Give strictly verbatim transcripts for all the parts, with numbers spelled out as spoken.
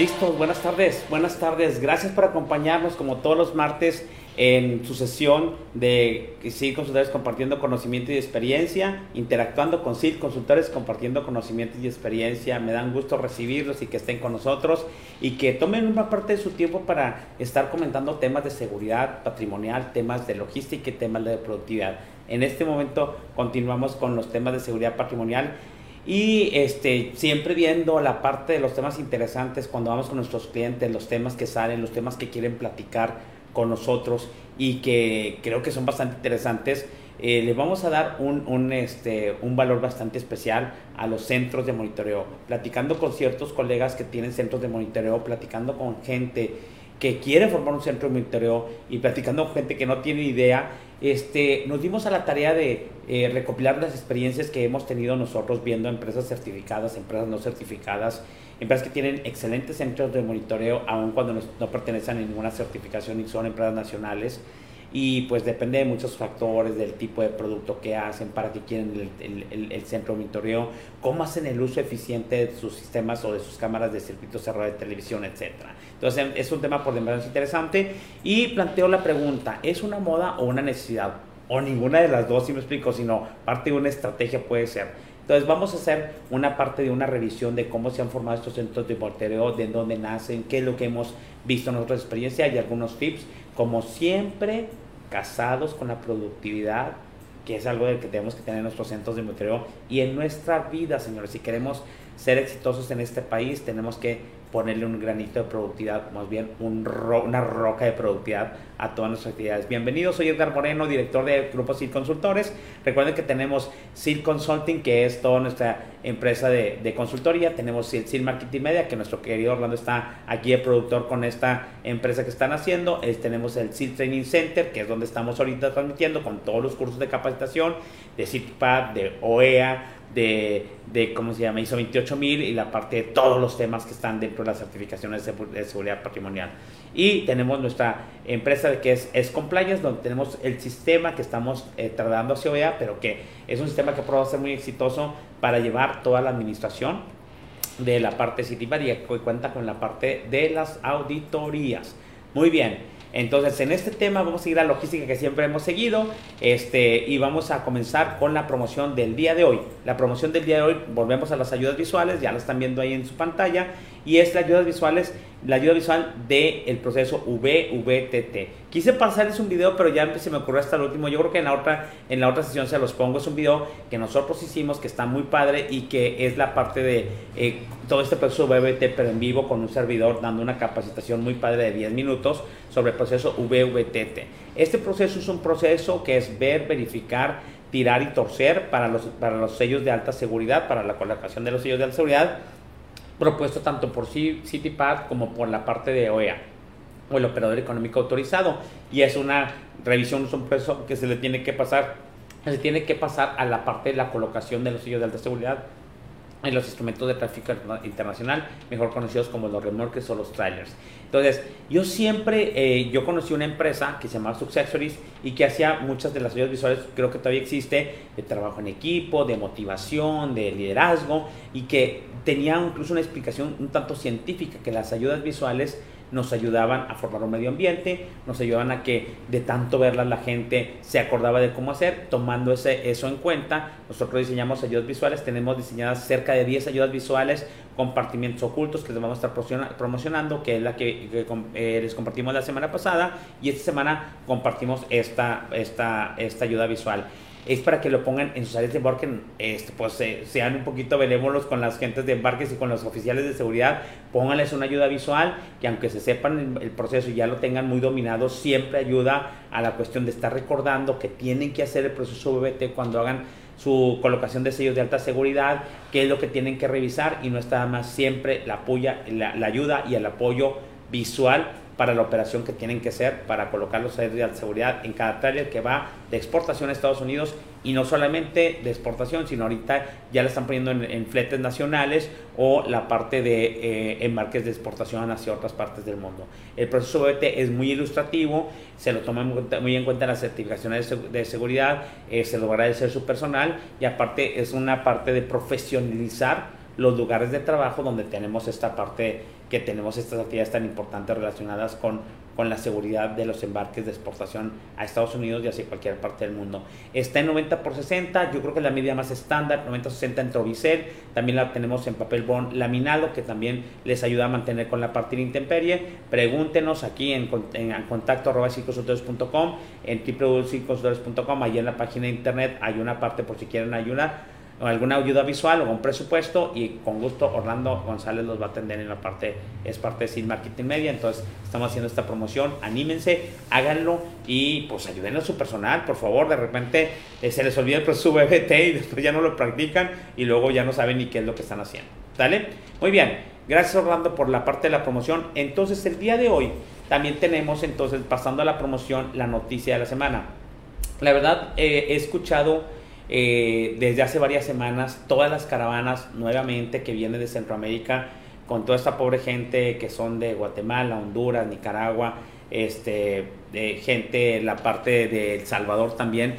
Listo, buenas tardes, buenas tardes. Gracias por acompañarnos como todos los martes en su sesión de C I L Consultores compartiendo conocimiento y experiencia, interactuando con C I L Consultores compartiendo conocimiento y experiencia. Me dan gusto recibirlos y que estén con nosotros y que tomen una parte de su tiempo para estar comentando temas de seguridad patrimonial, temas de logística y temas de productividad. En este momento continuamos con los temas de seguridad patrimonial. Y este, siempre viendo la parte de los temas interesantes cuando vamos con nuestros clientes, los temas que salen, los temas que quieren platicar con nosotros y que creo que son bastante interesantes, eh, les vamos a dar un, un, este, un valor bastante especial a los centros de monitoreo. Platicando con ciertos colegas que tienen centros de monitoreo, platicando con gente que quiere formar un centro de monitoreo y platicando con gente que no tiene idea, este, nos dimos a la tarea de eh, recopilar las experiencias que hemos tenido nosotros viendo empresas certificadas, empresas no certificadas, empresas que tienen excelentes centros de monitoreo, aun cuando no, no pertenecen a ninguna certificación y son empresas nacionales. Y pues depende de muchos factores, del tipo de producto que hacen, para qué quieren el, el, el centro de monitoreo, cómo hacen el uso eficiente de sus sistemas o de sus cámaras de circuito cerrado de televisión, etcétera. Entonces es un tema por demás interesante y planteo la pregunta, ¿es una moda o una necesidad? O ninguna de las dos, si me explico, sino parte de una estrategia puede ser. Entonces vamos a hacer una parte de una revisión de cómo se han formado estos centros de monitoreo, de dónde nacen, qué es lo que hemos visto en nuestra experiencia y algunos tips, como siempre, casados con la productividad, que es algo del que tenemos que tener en nuestros centros de monitoreo y en nuestra vida, señores. Si queremos ser exitosos en este país, tenemos que ponerle un granito de productividad, más bien un ro una roca de productividad a todas nuestras actividades. Bienvenidos, soy Edgar Moreno, director de Grupo C I L Consultores. Recuerden que tenemos C I L Consulting, que es toda nuestra empresa de, de consultoría. Tenemos C I L Marketing Media, que nuestro querido Orlando está aquí de productor con esta empresa que están haciendo. Es, tenemos el C I L Training Center, que es donde estamos ahorita transmitiendo con todos los cursos de capacitación, de C I T P A D, de O E A, De, de, ¿cómo se llama? I S O veintiocho mil y la parte de todos los temas que están dentro de las certificaciones de, de seguridad patrimonial. Y tenemos nuestra empresa que es, es Compliance, donde tenemos el sistema que estamos eh, trasladando hacia O E A, pero que es un sistema que ha probado ser muy exitoso para llevar toda la administración de la parte CITIBAR y que cuenta con la parte de las auditorías. Muy bien. Entonces, en este tema vamos a seguir la logística que siempre hemos seguido este, y vamos a comenzar con la promoción del día de hoy. La promoción del día de hoy, volvemos a las ayudas visuales, ya la están viendo ahí en su pantalla, y es la ayuda visual, la ayuda visual del proceso V V T T. Quise pasarles un video, pero ya se me ocurrió hasta el último. Yo creo que en la otra, en la otra sesión se los pongo. Es un video que nosotros hicimos, que está muy padre y que es la parte de eh, todo este proceso V V T, pero en vivo con un servidor, dando una capacitación muy padre de diez minutos sobre proceso V V T T. Este proceso es un proceso que es ver, verificar, tirar y torcer para los, para los sellos de alta seguridad, para la colocación de los sellos de alta seguridad, propuesto tanto por CITIPAD como por la parte de O E A o el operador económico autorizado. Y es una revisión, es un proceso que se le tiene que pasar, se tiene que pasar a la parte de la colocación de los sellos de alta seguridad en los instrumentos de tráfico internacional, mejor conocidos como los remolques o los trailers. Entonces, yo siempre, eh, yo conocí una empresa que se llamaba Successories y que hacía muchas de las ayudas visuales, creo que todavía existe, de trabajo en equipo, de motivación, de liderazgo, y que tenía incluso una explicación un tanto científica, que las ayudas visuales nos ayudaban a formar un medio ambiente, nos ayudaban a que de tanto verlas la gente se acordaba de cómo hacer. Tomando ese, eso en cuenta, nosotros diseñamos ayudas visuales, tenemos diseñadas cerca de diez ayudas visuales, compartimientos ocultos que les vamos a estar promocionando, que es la que, que eh, les compartimos la semana pasada, y esta semana compartimos esta, esta, esta ayuda visual. Es para que lo pongan en sus áreas de embarque, este, pues eh, sean un poquito benévolos con las gentes de embarques y con los oficiales de seguridad. Pónganles una ayuda visual que, aunque se sepan el, el proceso y ya lo tengan muy dominado, siempre ayuda a la cuestión de estar recordando que tienen que hacer el proceso V V T cuando hagan su colocación de sellos de alta seguridad, qué es lo que tienen que revisar, y no está más siempre la, apoya, la, la ayuda y el apoyo visual para la operación que tienen que hacer para colocar los sellos de alta seguridad en cada trailer que va de exportación a Estados Unidos, y no solamente de exportación, sino ahorita ya la están poniendo en, en fletes nacionales o la parte de eh, embarques de exportación hacia otras partes del mundo. El proceso V V T es muy ilustrativo, se lo toman muy en cuenta las certificaciones de seguridad, eh, se logra hacer su personal, y aparte es una parte de profesionalizar los lugares de trabajo donde tenemos esta parte que tenemos estas actividades tan importantes relacionadas con, con la seguridad de los embarques de exportación a Estados Unidos y hacia cualquier parte del mundo. Está en noventa por sesenta, yo creo que es la medida más estándar, noventa por sesenta en Trovicel, también la tenemos en papel bond laminado, que también les ayuda a mantener con la parte de intemperie. Pregúntenos aquí en, en, en contacto arroba cilconsultores punto com, en doble u doble u doble u punto cilconsultores punto com, ahí en la página de internet hay una parte por si quieren ayudar, alguna ayuda visual o un presupuesto, y con gusto Orlando González los va a atender en la parte, es parte de C I L Marketing Media. Entonces estamos haciendo esta promoción, anímense, háganlo y pues ayuden a su personal, por favor. De repente eh, se les olvida el proceso V B T y después ya no lo practican y luego ya no saben ni qué es lo que están haciendo, ¿sale? Muy bien, gracias Orlando por la parte de la promoción. Entonces el día de hoy también tenemos, entonces pasando a la promoción, la noticia de la semana. La verdad eh, he escuchado Eh, desde hace varias semanas todas las caravanas nuevamente que vienen de Centroamérica, con toda esta pobre gente que son de Guatemala, Honduras, Nicaragua, este, eh, gente, la parte de El Salvador también.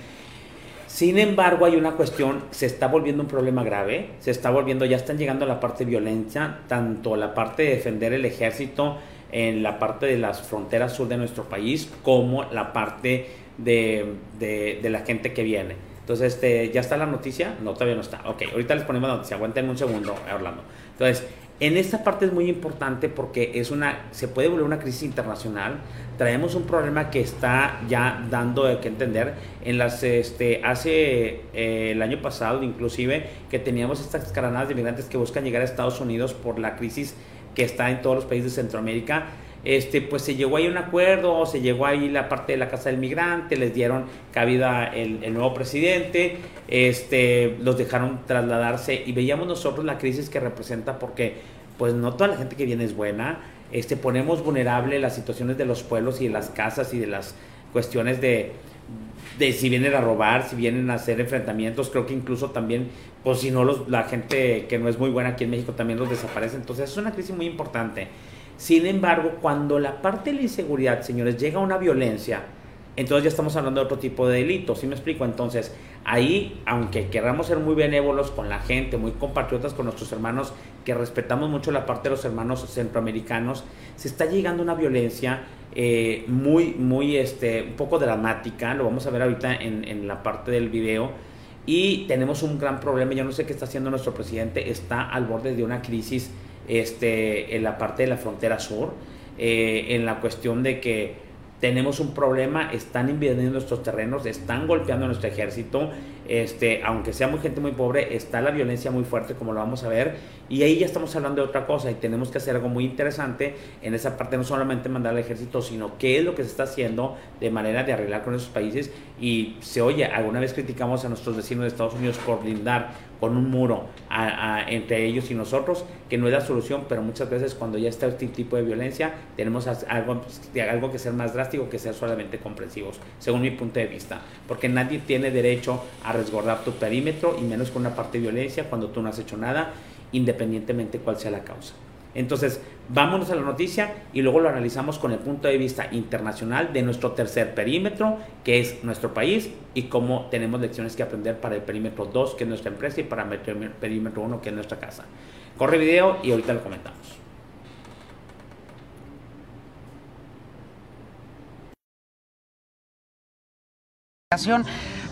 Sin embargo, hay una cuestión, se está volviendo un problema grave, se está volviendo, ya están llegando a la parte de violencia, tanto la parte de defender el ejército en la parte de las fronteras sur de nuestro país, como la parte de, de, de la gente que viene. Entonces, este, ¿ya está la noticia? No, todavía no está. Ok, ahorita les ponemos la noticia. Aguanten un segundo, Orlando. Entonces, en esta parte es muy importante porque es una, se puede volver una crisis internacional. Traemos un problema que está ya dando de qué entender. En las, este, hace eh, el año pasado, inclusive, que teníamos estas caravanas de migrantes que buscan llegar a Estados Unidos por la crisis que está en todos los países de Centroamérica. Este, pues se llegó ahí un acuerdo, se llegó ahí la parte de la Casa del Migrante, les dieron cabida el, el nuevo presidente, este, los dejaron trasladarse y veíamos nosotros la crisis que representa, porque pues no toda la gente que viene es buena, este, ponemos vulnerable las situaciones de los pueblos y de las casas y de las cuestiones de, de si vienen a robar, si vienen a hacer enfrentamientos. Creo que incluso también, pues si no, los, la gente que no es muy buena aquí en México también los desaparece. Entonces es una crisis muy importante. Sin embargo, cuando la parte de la inseguridad, señores, llega a una violencia, entonces ya estamos hablando de otro tipo de delitos, ¿sí me explico? Entonces, ahí, aunque queramos ser muy benévolos con la gente, muy compatriotas con nuestros hermanos, que respetamos mucho la parte de los hermanos centroamericanos, se está llegando a una violencia eh, muy, muy, este, un poco dramática, lo vamos a ver ahorita en, en la parte del video, y tenemos un gran problema. Yo no sé qué está haciendo nuestro presidente, está al borde de una crisis Este, en la parte de la frontera sur, eh, en la cuestión de que tenemos un problema, están invadiendo nuestros terrenos, están golpeando a nuestro ejército, este, aunque sea muy gente muy pobre, está la violencia muy fuerte, como lo vamos a ver, y ahí ya estamos hablando de otra cosa, y tenemos que hacer algo muy interesante en esa parte, no solamente mandar al ejército, sino qué es lo que se está haciendo de manera de arreglar con esos países. Y se oye, alguna vez criticamos a nuestros vecinos de Estados Unidos por blindar con un muro a, a, entre ellos y nosotros, que no es la solución, pero muchas veces cuando ya está este tipo de violencia, tenemos algo, algo que ser más drástico, que ser solamente comprensivos, según mi punto de vista, porque nadie tiene derecho a resguardar tu perímetro, y menos con una parte de violencia, cuando tú no has hecho nada, independientemente cuál sea la causa. Entonces, vámonos a la noticia y luego lo analizamos con el punto de vista internacional de nuestro tercer perímetro, que es nuestro país, y cómo tenemos lecciones que aprender para el perímetro dos, que es nuestra empresa, y para el perímetro uno, que es nuestra casa. Corre video y ahorita lo comentamos.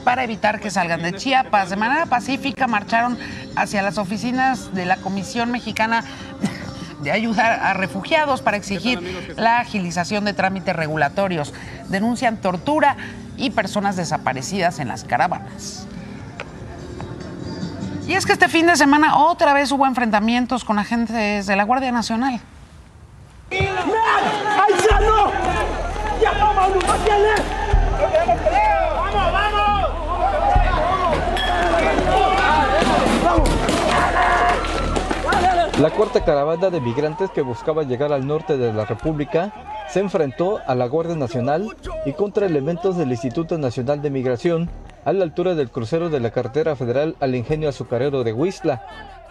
Para evitar que salgan de Chiapas, de manera pacífica marcharon hacia las oficinas de la Comisión Mexicana de Ayudar a Refugiados para exigir la agilización de trámites regulatorios. Denuncian tortura y personas desaparecidas en las caravanas. Y es que este fin de semana otra vez hubo enfrentamientos con agentes de la Guardia Nacional. ¡Vamos, vamos! La cuarta caravana de migrantes que buscaba llegar al norte de la República se enfrentó a la Guardia Nacional y contra elementos del Instituto Nacional de Migración a la altura del crucero de la carretera federal al ingenio azucarero de Huixla.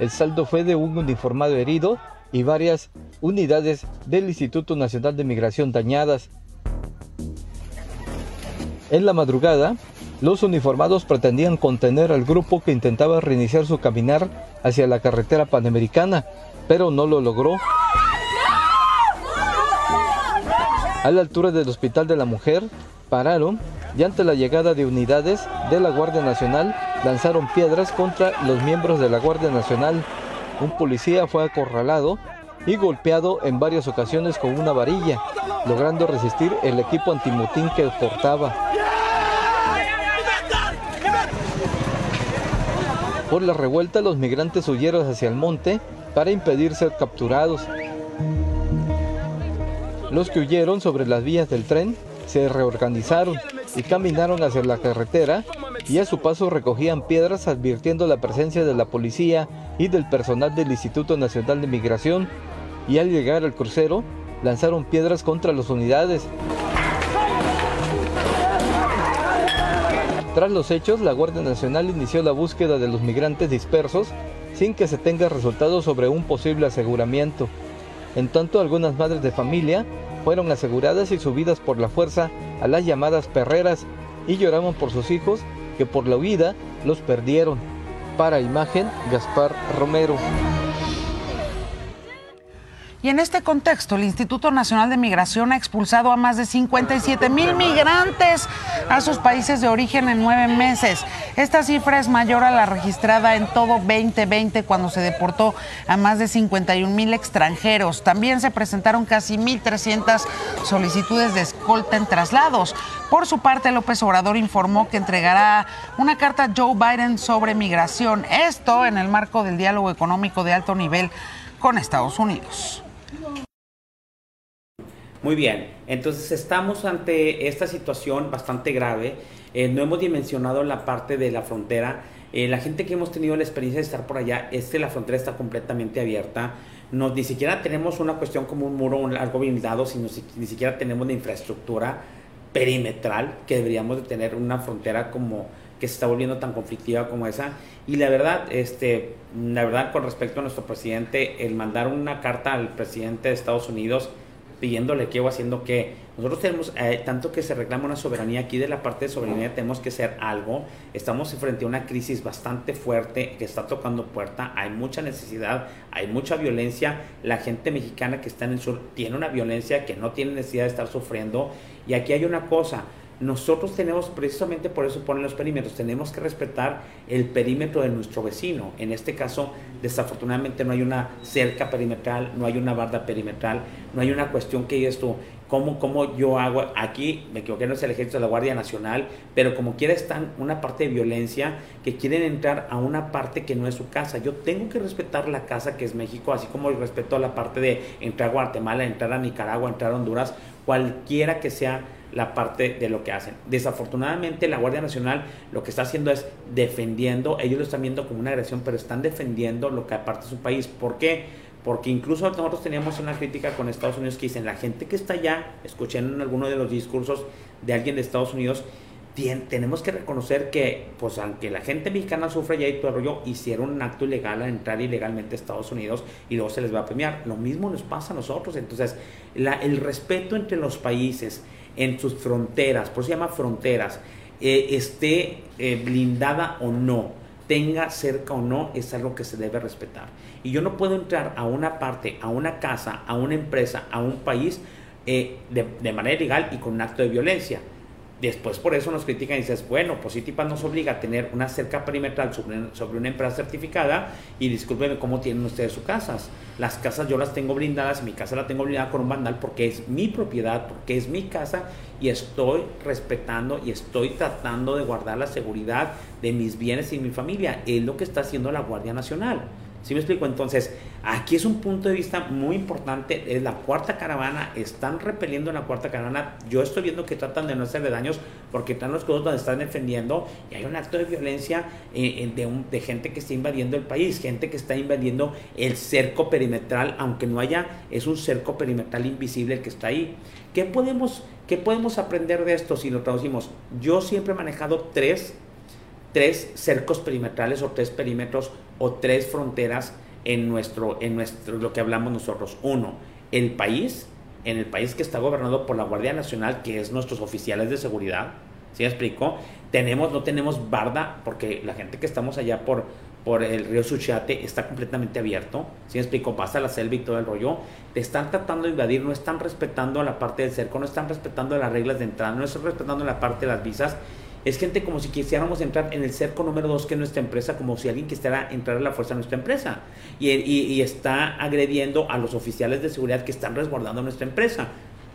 El saldo fue de un uniformado herido y varias unidades del Instituto Nacional de Migración dañadas. En la madrugada, los uniformados pretendían contener al grupo que intentaba reiniciar su caminar hacia la carretera panamericana, pero no lo logró. a la altura del Hospital de la Mujer, pararon y ante la llegada de unidades de la Guardia Nacional lanzaron piedras contra los miembros de la Guardia Nacional. Un policía fue acorralado y golpeado en varias ocasiones con una varilla, logrando resistir el equipo antimotín que portaba. Por la revuelta, los migrantes huyeron hacia el monte para impedir ser capturados. Los que huyeron sobre las vías del tren se reorganizaron y caminaron hacia la carretera y a su paso recogían piedras advirtiendo la presencia de la policía y del personal del Instituto Nacional de Migración, y al llegar al crucero lanzaron piedras contra las unidades. Tras los hechos, la Guardia Nacional inició la búsqueda de los migrantes dispersos sin que se tenga resultados sobre un posible aseguramiento. En tanto, algunas madres de familia fueron aseguradas y subidas por la fuerza a las llamadas perreras y lloraban por sus hijos que por la huida los perdieron. Para Imagen, Gaspar Romero. Y en este contexto, el Instituto Nacional de Migración ha expulsado a más de cincuenta y siete mil migrantes a sus países de origen en nueve meses. Esta cifra es mayor a la registrada en todo veinte veinte, cuando se deportó a más de cincuenta y un mil extranjeros. También se presentaron casi mil trescientas solicitudes de escolta en traslados. Por su parte, López Obrador informó que entregará una carta a Joe Biden sobre migración. Esto en el marco del diálogo económico de alto nivel con Estados Unidos. Muy bien, entonces estamos ante esta situación bastante grave. Eh, no hemos dimensionado la parte de la frontera. Eh, la gente que hemos tenido la experiencia de estar por allá es que la frontera está completamente abierta. No, ni siquiera tenemos una cuestión como un muro o algo blindado, sino si, ni siquiera tenemos la infraestructura perimetral que deberíamos de tener una frontera como que se está volviendo tan conflictiva como esa. Y la verdad, este, la verdad con respecto a nuestro presidente, el mandar una carta al presidente de Estados Unidos pidiéndole qué o haciendo qué. Nosotros tenemos, eh, tanto que se reclama una soberanía, aquí de la parte de soberanía tenemos que hacer algo. Estamos frente a una crisis bastante fuerte que está tocando puerta, hay mucha necesidad, hay mucha violencia. La gente mexicana que está en el sur tiene una violencia que no tiene necesidad de estar sufriendo. Y aquí hay una cosa, nosotros tenemos, precisamente por eso ponen los perímetros, tenemos que respetar el perímetro de nuestro vecino. En este caso, desafortunadamente no hay una cerca perimetral, no hay una barda perimetral, no hay una cuestión que esto, ¿cómo, cómo yo hago? Aquí, me equivoqué, no es el ejército de la Guardia Nacional, pero como quiera están una parte de violencia que quieren entrar a una parte que no es su casa. Yo tengo que respetar la casa que es México, así como respeto a la parte de entrar a Guatemala, entrar a Nicaragua, entrar a Honduras, cualquiera que sea la parte de lo que hacen. Desafortunadamente, la Guardia Nacional lo que está haciendo es defendiendo, ellos lo están viendo como una agresión, pero están defendiendo lo que aparte es su país. ¿Por qué? Porque incluso nosotros teníamos una crítica con Estados Unidos que dicen, la gente que está allá, escuché en alguno de los discursos de alguien de Estados Unidos, bien, tenemos que reconocer que, pues, aunque la gente mexicana sufre ya y todo el rollo, hicieron un acto ilegal al entrar ilegalmente a Estados Unidos y luego se les va a premiar. Lo mismo nos pasa a nosotros. Entonces, la, el respeto entre los países, en sus fronteras, por eso se llama fronteras, eh, esté eh, blindada o no, tenga cerca o no, es algo que se debe respetar. Y yo no puedo entrar a una parte, a una casa, a una empresa, a un país eh, de, de manera ilegal y con un acto de violencia. Después por eso nos critican y dices, bueno, pues C I T I B A R nos obliga a tener una cerca perimetral sobre, sobre una empresa certificada y discúlpenme cómo tienen ustedes sus casas. Las casas yo las tengo blindadas, mi casa la tengo blindada con un vandal porque es mi propiedad, porque es mi casa y estoy respetando y estoy tratando de guardar la seguridad de mis bienes y mi familia. Es lo que está haciendo la Guardia Nacional. ¿Sí me explico? Entonces, aquí es un punto de vista muy importante. Es la cuarta caravana, están repeliendo la cuarta caravana. Yo estoy viendo que tratan de no hacerle daños porque están los cosas donde están defendiendo y hay un acto de violencia eh, de, un, de gente que está invadiendo el país, gente que está invadiendo el cerco perimetral, aunque no haya, es un cerco perimetral invisible el que está ahí. ¿Qué podemos, qué podemos aprender de esto si lo traducimos? Yo siempre he manejado tres tres cercos perimetrales o tres perímetros o tres fronteras en nuestro, en nuestro, lo que hablamos nosotros. Uno, el país, en el país que está gobernado por la Guardia Nacional, que es nuestros oficiales de seguridad, ¿sí me explico? Tenemos, no tenemos barda, porque la gente que estamos allá por, por el río Suchiate, está completamente abierto, ¿sí me explico? Pasa la selva y todo el rollo, te están tratando de invadir, no están respetando la parte del cerco, no están respetando las reglas de entrada, no están respetando la parte de las visas. Es gente como si quisiéramos entrar en el cerco número dos que es nuestra empresa, como si alguien quisiera entrar a la fuerza a nuestra empresa y, y, y está agrediendo a los oficiales de seguridad que están resguardando nuestra empresa.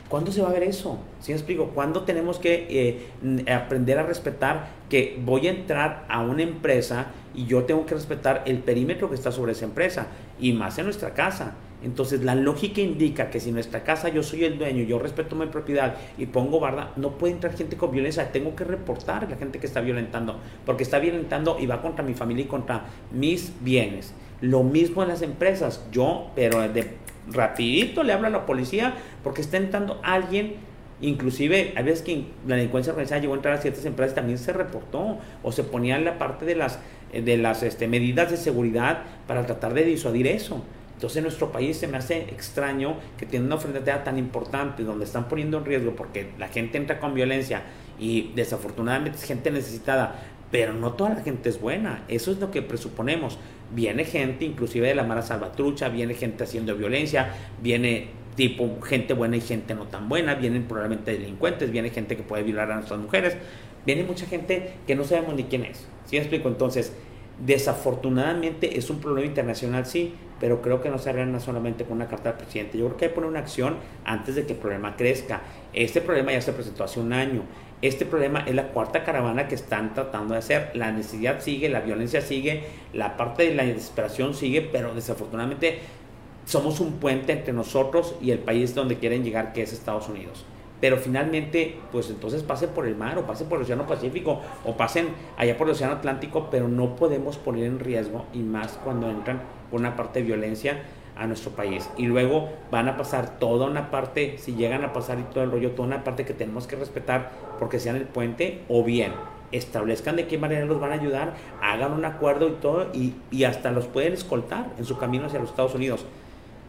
¿Cuándo se va a ver eso? ¿Sí me explico? ¿Cuándo tenemos que eh, aprender a respetar que voy a entrar a una empresa y yo tengo que respetar el perímetro que está sobre esa empresa y más en nuestra casa? Entonces la lógica indica que si en nuestra casa yo soy el dueño, yo respeto mi propiedad y pongo barda, no puede entrar gente con violencia, tengo que reportar a la gente que está violentando, porque está violentando y va contra mi familia y contra mis bienes. Lo mismo en las empresas, yo, pero de rapidito le hablo a la policía porque está entrando alguien. Inclusive, hay veces que la delincuencia organizada llegó a entrar a ciertas empresas y también se reportó o se ponía en la parte de las, de las este, medidas de seguridad para tratar de disuadir eso. Entonces, en nuestro país se me hace extraño que tiene una frontera tan importante donde están poniendo en riesgo porque la gente entra con violencia y desafortunadamente es gente necesitada, pero no toda la gente es buena. Eso es lo que presuponemos. Viene gente, inclusive de la mara salvatrucha, viene gente haciendo violencia, viene tipo gente buena y gente no tan buena, vienen probablemente delincuentes, viene gente que puede violar a nuestras mujeres, viene mucha gente que no sabemos ni quién es, ¿sí me explico? Entonces, desafortunadamente es un problema internacional, sí, pero creo que no se arregla solamente con una carta al presidente. Yo creo que hay que poner una acción antes de que el problema crezca. Este problema ya se presentó hace un año. Este problema es la cuarta caravana que están tratando de hacer. La necesidad sigue, la violencia sigue, la parte de la desesperación sigue, pero desafortunadamente somos un puente entre nosotros y el país donde quieren llegar, que es Estados Unidos. Pero finalmente, pues entonces pasen por el mar o pasen por el Océano Pacífico o pasen allá por el Océano Atlántico, pero no podemos poner en riesgo, y más cuando entran por una parte de violencia a nuestro país. Y luego van a pasar toda una parte, si llegan a pasar y todo el rollo, toda una parte que tenemos que respetar porque sean el puente o bien establezcan de qué manera los van a ayudar, hagan un acuerdo y todo, y, y hasta los pueden escoltar en su camino hacia los Estados Unidos.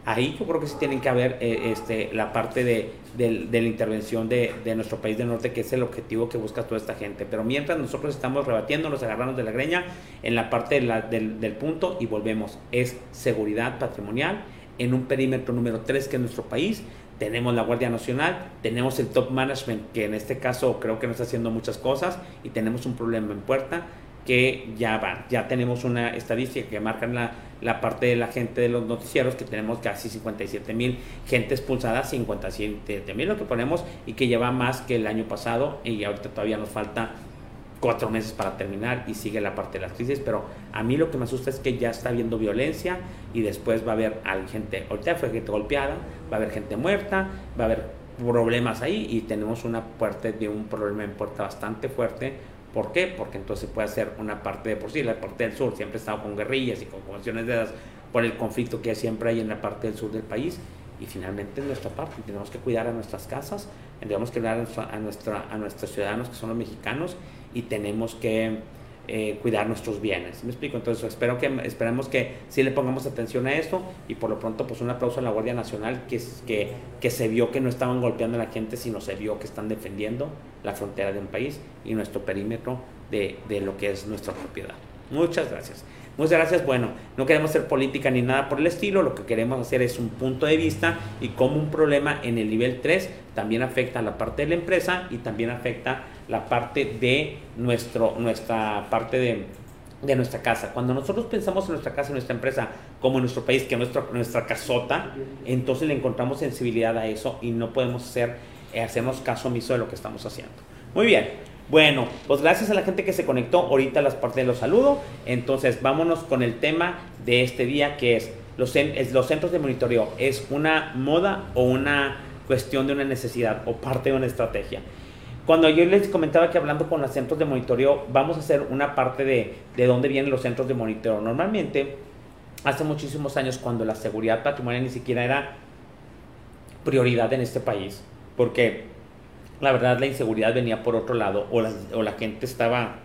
Ahí yo creo que sí tienen que haber eh, este, la parte de, de, de la intervención de, de nuestro país del norte, que es el objetivo que busca toda esta gente. Pero mientras nosotros estamos rebatiendo, nos agarramos de la greña en la parte de la, del, del punto y volvemos. Es seguridad patrimonial en un perímetro número tres que es nuestro país. Tenemos la Guardia Nacional, tenemos el top management, que en este caso creo que no está haciendo muchas cosas, y tenemos un problema en puerta que ya van. Ya tenemos una estadística que marcan la, la parte de la gente de los noticieros, que tenemos casi cincuenta y siete mil gente expulsada, cincuenta y siete mil lo que ponemos, y que lleva más que el año pasado, y ahorita todavía nos falta cuatro meses para terminar y sigue la parte de las crisis. Pero a mí lo que me asusta es que ya está habiendo violencia y después va a haber gente, ahorita fue gente golpeada, va a haber gente muerta, va a haber problemas ahí, y tenemos una parte de un problema en puerta bastante fuerte. ¿Por qué? Porque entonces puede ser una parte de por sí, la parte del sur siempre ha estado con guerrillas y con convenciones de las, por el conflicto que siempre hay en la parte del sur del país, y finalmente en nuestra parte tenemos que cuidar a nuestras casas, tenemos que cuidar a, nuestra, a nuestros ciudadanos que son los mexicanos, y tenemos que eh, cuidar nuestros bienes, ¿me explico? Entonces espero que, esperemos que sí le pongamos atención a esto, y por lo pronto pues un aplauso a la Guardia Nacional, que, que, que se vio que no estaban golpeando a la gente, sino se vio que están defendiendo la frontera de un país y nuestro perímetro de, de lo que es nuestra propiedad. Muchas gracias. Muchas gracias. Bueno, no queremos hacer política ni nada por el estilo, lo que queremos hacer es un punto de vista y cómo un problema en el nivel tres también afecta a la parte de la empresa y también afecta la parte de nuestro, nuestra parte de, de nuestra casa. Cuando nosotros pensamos en nuestra casa, en nuestra empresa, como en nuestro país, que es nuestra, nuestra casota, entonces le encontramos sensibilidad a eso y no podemos hacer, hacemos caso omiso de lo que estamos haciendo. Muy bien. Bueno, pues gracias a la gente que se conectó. Ahorita las partes de los saludo. Entonces, vámonos con el tema de este día, que es los, es los centros de monitoreo. ¿Es una moda o una cuestión de una necesidad o parte de una estrategia? Cuando yo les comentaba que hablando con los centros de monitoreo, vamos a hacer una parte de, de dónde vienen los centros de monitoreo. Normalmente, hace muchísimos años, cuando la seguridad patrimonial ni siquiera era prioridad en este país, porque la verdad la inseguridad venía por otro lado, o la, o la gente estaba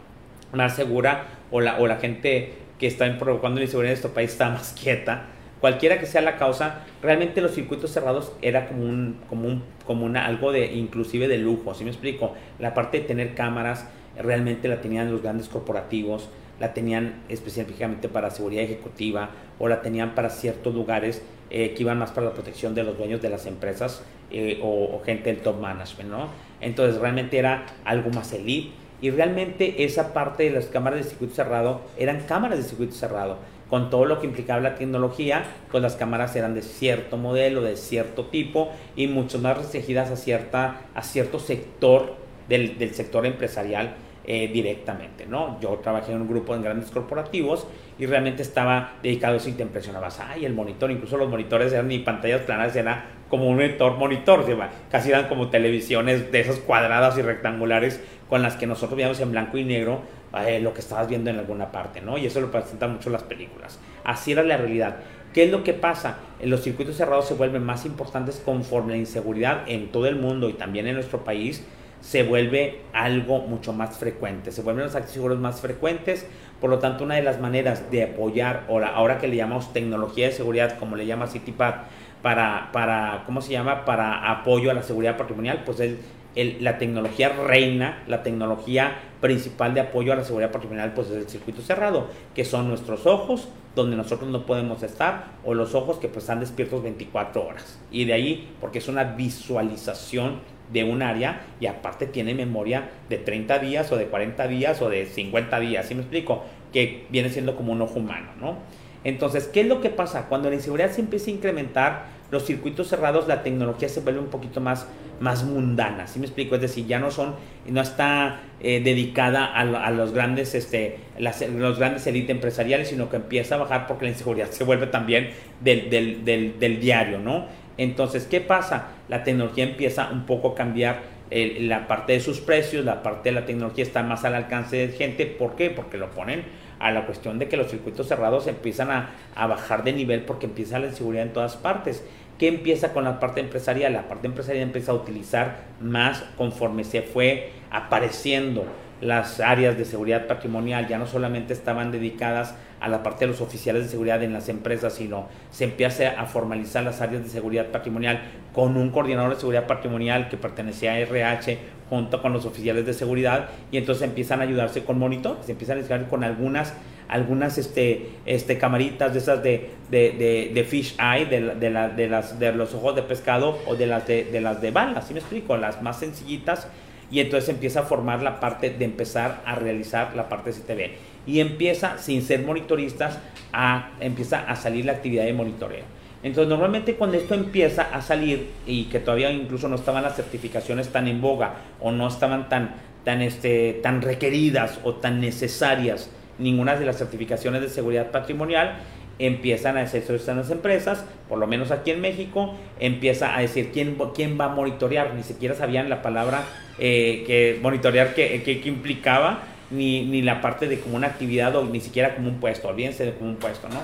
más segura, o la, o la gente que está provocando la inseguridad en este país está más quieta. Cualquiera que sea la causa, realmente los circuitos cerrados era como un, como un, como una, algo de, inclusive de lujo, ¿sí me explico? La parte de tener cámaras realmente la tenían los grandes corporativos, la tenían específicamente para seguridad ejecutiva o la tenían para ciertos lugares eh, que iban más para la protección de los dueños de las empresas eh, o, o gente del top management, ¿no? Entonces realmente era algo más elite y realmente esa parte de las cámaras de circuito cerrado eran cámaras de circuito cerrado. Con todo lo que implicaba la tecnología, pues las cámaras eran de cierto modelo, de cierto tipo y mucho más restringidas a, cierta, a cierto sector del, del sector empresarial eh, directamente, ¿no? Yo trabajé en un grupo en grandes corporativos y realmente estaba dedicado a eso y te impresionabas. Ay, el monitor, incluso los monitores eran ni pantallas planas, era como un monitor, monitor, casi eran como televisiones de esas cuadradas y rectangulares con las que nosotros veíamos en blanco y negro Eh, lo que estabas viendo en alguna parte, ¿no? Y eso lo presentan mucho las películas. Así era la realidad. ¿Qué es lo que pasa? Los circuitos cerrados se vuelven más importantes conforme la inseguridad en todo el mundo y también en nuestro país se vuelve algo mucho más frecuente. Se vuelven los actos seguros más frecuentes. Por lo tanto, una de las maneras de apoyar, ahora, ahora que le llamamos tecnología de seguridad, como le llama C I T I B A R, para, para, ¿cómo se llama? Para apoyo a la seguridad patrimonial, pues es El, la tecnología reina, la tecnología principal de apoyo a la seguridad patrimonial, pues es el circuito cerrado, que son nuestros ojos, donde nosotros no podemos estar, o los ojos que pues están despiertos veinticuatro horas. Y de ahí, porque es una visualización de un área y aparte tiene memoria de treinta días o de cuarenta días o de cincuenta días, ¿sí me explico? Que viene siendo como un ojo humano, ¿no? Entonces, ¿qué es lo que pasa? Cuando la inseguridad se empieza a incrementar, los circuitos cerrados, la tecnología se vuelve un poquito más, más mundana, ¿sí me explico? Es decir, ya no son, no está eh, dedicada a, a los grandes, este, las, los grandes élite empresariales, sino que empieza a bajar porque la inseguridad se vuelve también del, del, del, del diario, ¿no? Entonces, ¿qué pasa? La tecnología empieza un poco a cambiar eh, la parte de sus precios, la parte de la tecnología está más al alcance de gente. ¿Por qué? Porque lo ponen a la cuestión de que los circuitos cerrados empiezan a, a bajar de nivel porque empieza la inseguridad en todas partes. ¿Qué empieza con la parte empresarial? La parte empresarial empieza a utilizar más conforme se fue apareciendo las áreas de seguridad patrimonial. Ya no solamente estaban dedicadas a la parte de los oficiales de seguridad en las empresas, sino se empieza a formalizar las áreas de seguridad patrimonial con un coordinador de seguridad patrimonial que pertenecía a R H junto con los oficiales de seguridad y entonces empiezan a ayudarse con monitores, empiezan a ayudarse con algunas algunas este, este, camaritas de esas de, de, de, de fish eye, de, la, de, la, de, las, de los ojos de pescado o de las de, de las de balas, ¿sí me explico? Las más sencillitas, y entonces empieza a formar la parte de empezar a realizar la parte de C T V. Y empieza, sin ser monitoristas, a, empieza a salir la actividad de monitoreo. Entonces, normalmente cuando esto empieza a salir y que todavía incluso no estaban las certificaciones tan en boga o no estaban tan, tan, este, tan requeridas o tan necesarias, ninguna de las certificaciones de seguridad patrimonial, empiezan a decir, están las empresas, por lo menos aquí en México, empieza a decir quién, quién va a monitorear, ni siquiera sabían la palabra eh, que monitorear que, que, que implicaba, ni, ni la parte de como una actividad o ni siquiera como un puesto, olvídense de como un puesto, ¿no?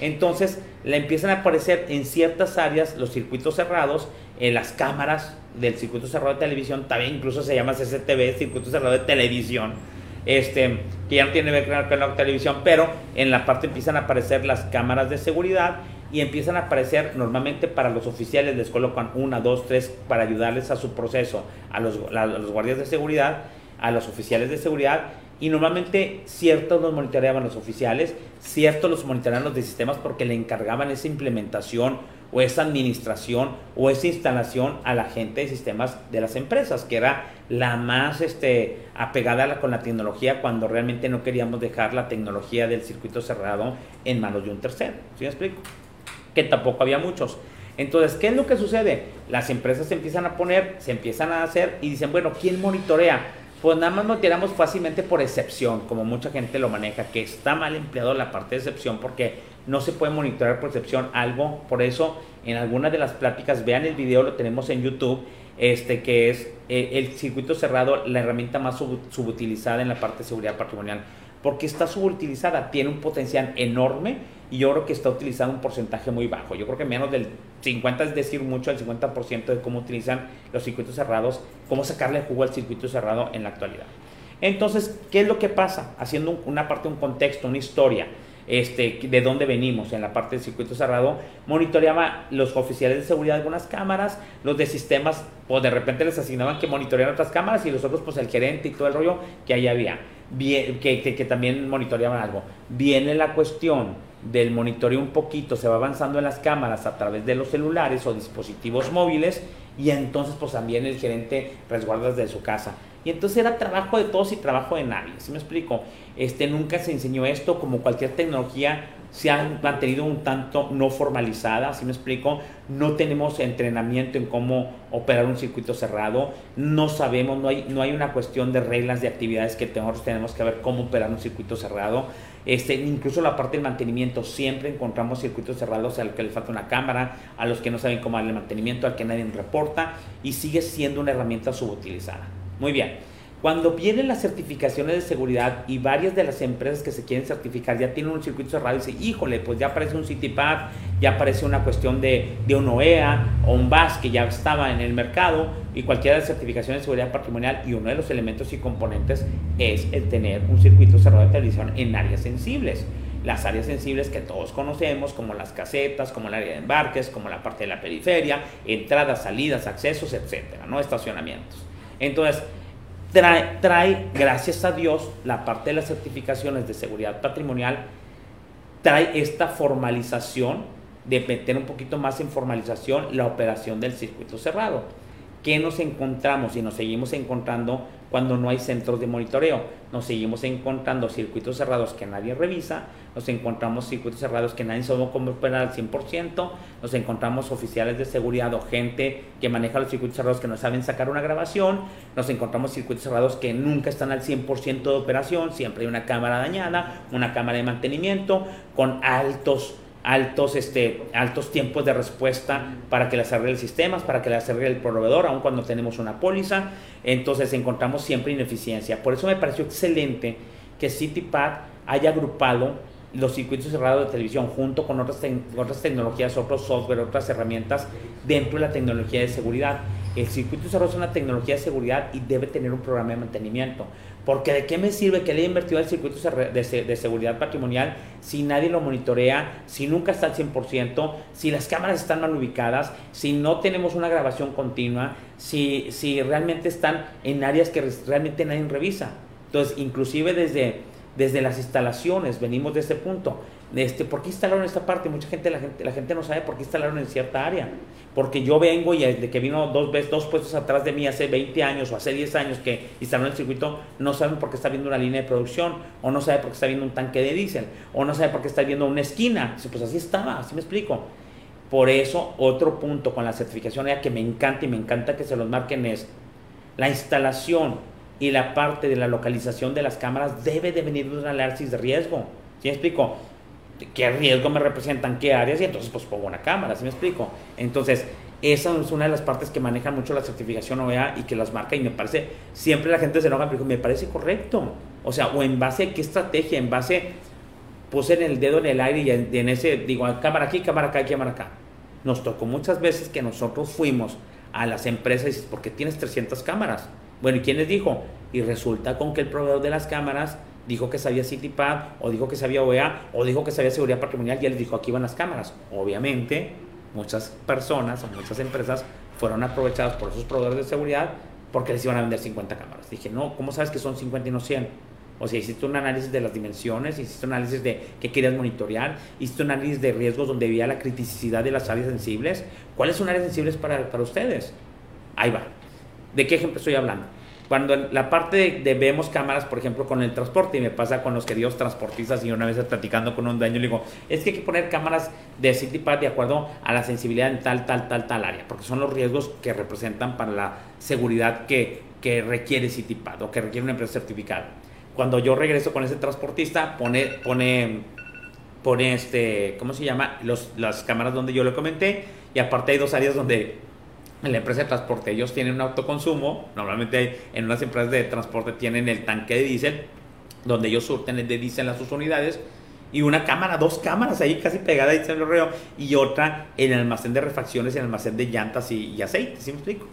Entonces, le empiezan a aparecer en ciertas áreas los circuitos cerrados, eh, las cámaras del circuito cerrado de televisión, también incluso se llama C C T V, circuito cerrado de televisión, Este, que ya no tiene que ver con la televisión, pero en la parte empiezan a aparecer las cámaras de seguridad y empiezan a aparecer normalmente para los oficiales, les colocan una, dos, tres para ayudarles a su proceso, a los, a los guardias de seguridad, a los oficiales de seguridad, y normalmente ciertos los monitoreaban los oficiales, ciertos los monitoreaban los de sistemas porque le encargaban esa implementación o esa administración o esa instalación a la gente de sistemas de las empresas, que era la más este, apegada a la, con la tecnología cuando realmente no queríamos dejar la tecnología del circuito cerrado en manos de un tercero, ¿sí me explico? Que tampoco había muchos. Entonces, ¿qué es lo que sucede? Las empresas se empiezan a poner, se empiezan a hacer y dicen, bueno, ¿quién monitorea? Pues nada más nos tiramos fácilmente por excepción, como mucha gente lo maneja, que está mal empleado la parte de excepción porque no se puede monitorear por excepción algo. Por eso en algunas de las pláticas, vean el video, lo tenemos en YouTube, este que es eh, el circuito cerrado, la herramienta más sub, subutilizada en la parte de seguridad patrimonial. Porque está subutilizada, tiene un potencial enorme y yo creo que está utilizando un porcentaje muy bajo. Yo creo que menos del cincuenta, es decir, mucho del cincuenta por ciento de cómo utilizan los circuitos cerrados, cómo sacarle jugo al circuito cerrado en la actualidad. Entonces, ¿qué es lo que pasa? Haciendo una parte, un contexto, una historia, este, de dónde venimos en la parte del circuito cerrado, monitoreaba los oficiales de seguridad algunas cámaras, los de sistemas, pues de repente les asignaban que monitorearan otras cámaras y los otros, pues el gerente y todo el rollo que ahí había. bien, que, que, que también monitoreaban algo. Viene la cuestión del monitoreo un poquito, se va avanzando en las cámaras a través de los celulares o dispositivos móviles, y entonces pues también el gerente resguarda desde su casa. Y entonces era trabajo de todos y trabajo de nadie, ¿sí me explico? Este, nunca se enseñó esto, como cualquier tecnología se ha mantenido un tanto no formalizada, ¿sí me explico? No tenemos entrenamiento en cómo operar un circuito cerrado, no sabemos, no hay, no hay una cuestión de reglas de actividades que nosotros tenemos que ver cómo operar un circuito cerrado. Este, incluso la parte del mantenimiento, siempre encontramos circuitos cerrados al que le falta una cámara, a los que no saben cómo darle mantenimiento, al que nadie reporta, y sigue siendo una herramienta subutilizada. Muy bien, cuando vienen las certificaciones de seguridad y varias de las empresas que se quieren certificar ya tienen un circuito cerrado y dicen, híjole, pues ya aparece un C I T P A T, ya aparece una cuestión de, de un O E A o un V A S que ya estaba en el mercado, y cualquiera de las certificaciones de seguridad patrimonial, y uno de los elementos y componentes es el tener un circuito cerrado de televisión en áreas sensibles. Las áreas sensibles que todos conocemos, como las casetas, como el área de embarques, como la parte de la periferia, entradas, salidas, accesos, etcétera, ¿no? Estacionamientos. Entonces, trae, trae, gracias a Dios, la parte de las certificaciones de seguridad patrimonial trae esta formalización de meter un poquito más en formalización la operación del circuito cerrado. ¿Qué nos encontramos y nos seguimos encontrando cuando no hay centros de monitoreo? Nos seguimos encontrando circuitos cerrados que nadie revisa, nos encontramos circuitos cerrados que nadie sabe cómo operar al cien por ciento, nos encontramos oficiales de seguridad o gente que maneja los circuitos cerrados que no saben sacar una grabación, nos encontramos circuitos cerrados que nunca están al cien por ciento de operación, siempre hay una cámara dañada, una cámara de mantenimiento, con altos... altos, este, altos tiempos de respuesta para que las arregle el sistema, para que las arregle el proveedor, aun cuando tenemos una póliza. Entonces encontramos siempre ineficiencia. Por eso me pareció excelente que C I T P A T haya agrupado los circuitos cerrados de televisión junto con otras, te otras tecnologías, otros software, otras herramientas dentro de la tecnología de seguridad. El circuito cerrado es una tecnología de seguridad y debe tener un programa de mantenimiento. Porque ¿de qué me sirve que le haya invertido al circuito de, de seguridad patrimonial si nadie lo monitorea, si nunca está al cien por ciento, si las cámaras están mal ubicadas, si no tenemos una grabación continua, si, si realmente están en áreas que realmente nadie revisa? Entonces, inclusive desde, desde las instalaciones venimos de este punto. Este, ¿Por qué instalaron esta parte? Mucha gente la, gente, la gente no sabe por qué instalaron en cierta área. Porque yo vengo y desde que vino dos veces, dos puestos atrás de mí hace veinte años o hace diez años que instalaron el circuito, no saben por qué está viendo una línea de producción, o no sabe por qué está viendo un tanque de diésel, o no sabe por qué está viendo una esquina. Pues así estaba, así me explico. Por eso, otro punto con la certificación era que me encanta y me encanta que se los marquen es la instalación y la parte de la localización de las cámaras debe de venir de un análisis de riesgo. ¿Sí me explico? ¿Qué riesgo me representan? ¿Qué áreas? Y entonces pues pongo una cámara, ¿sí me explico? Entonces, esa es una de las partes que maneja mucho la certificación O E A y que las marca, y me parece, siempre la gente se enoja, pero me parece correcto. O sea, o en base a qué estrategia, en base, puse en el dedo en el aire y en, en ese, digo, cámara aquí, cámara acá, cámara acá. Nos tocó muchas veces que nosotros fuimos a las empresas y dices, ¿por qué tienes trescientas cámaras? Bueno, ¿y quién les dijo? Y resulta con que el proveedor de las cámaras dijo que sabía C I T P A D, o dijo que sabía O E A, o dijo que sabía seguridad patrimonial, y él dijo, aquí van las cámaras. Obviamente, muchas personas o muchas empresas fueron aprovechadas por esos proveedores de seguridad porque les iban a vender cincuenta cámaras. Dije, no, ¿cómo sabes que son cincuenta y no cien? O sea, hiciste un análisis de las dimensiones, hiciste un análisis de qué querías monitorear, hiciste un análisis de riesgos donde veía la criticidad de las áreas sensibles. ¿Cuáles son áreas sensibles para, para ustedes? Ahí va. ¿De qué ejemplo estoy hablando? Cuando la parte de, de vemos cámaras, por ejemplo, con el transporte, y me pasa con los queridos transportistas, y una vez platicando con un dueño, le digo, es que hay que poner cámaras de C I T P A D de acuerdo a la sensibilidad en tal, tal, tal, tal área, porque son los riesgos que representan para la seguridad que, que requiere C I T P A D o que requiere una empresa certificada. Cuando yo regreso con ese transportista, pone, pone, pone este, ¿cómo se llama? Los, las cámaras donde yo le comenté, y aparte hay dos áreas donde... En la empresa de transporte ellos tienen un autoconsumo, normalmente en unas empresas de transporte tienen el tanque de diésel, donde ellos surten el de diésel a sus unidades, y una cámara, dos cámaras ahí casi pegada y se lo reo, y otra en el almacén de refacciones, en el almacén de llantas y, y aceite, ¿sí me explico?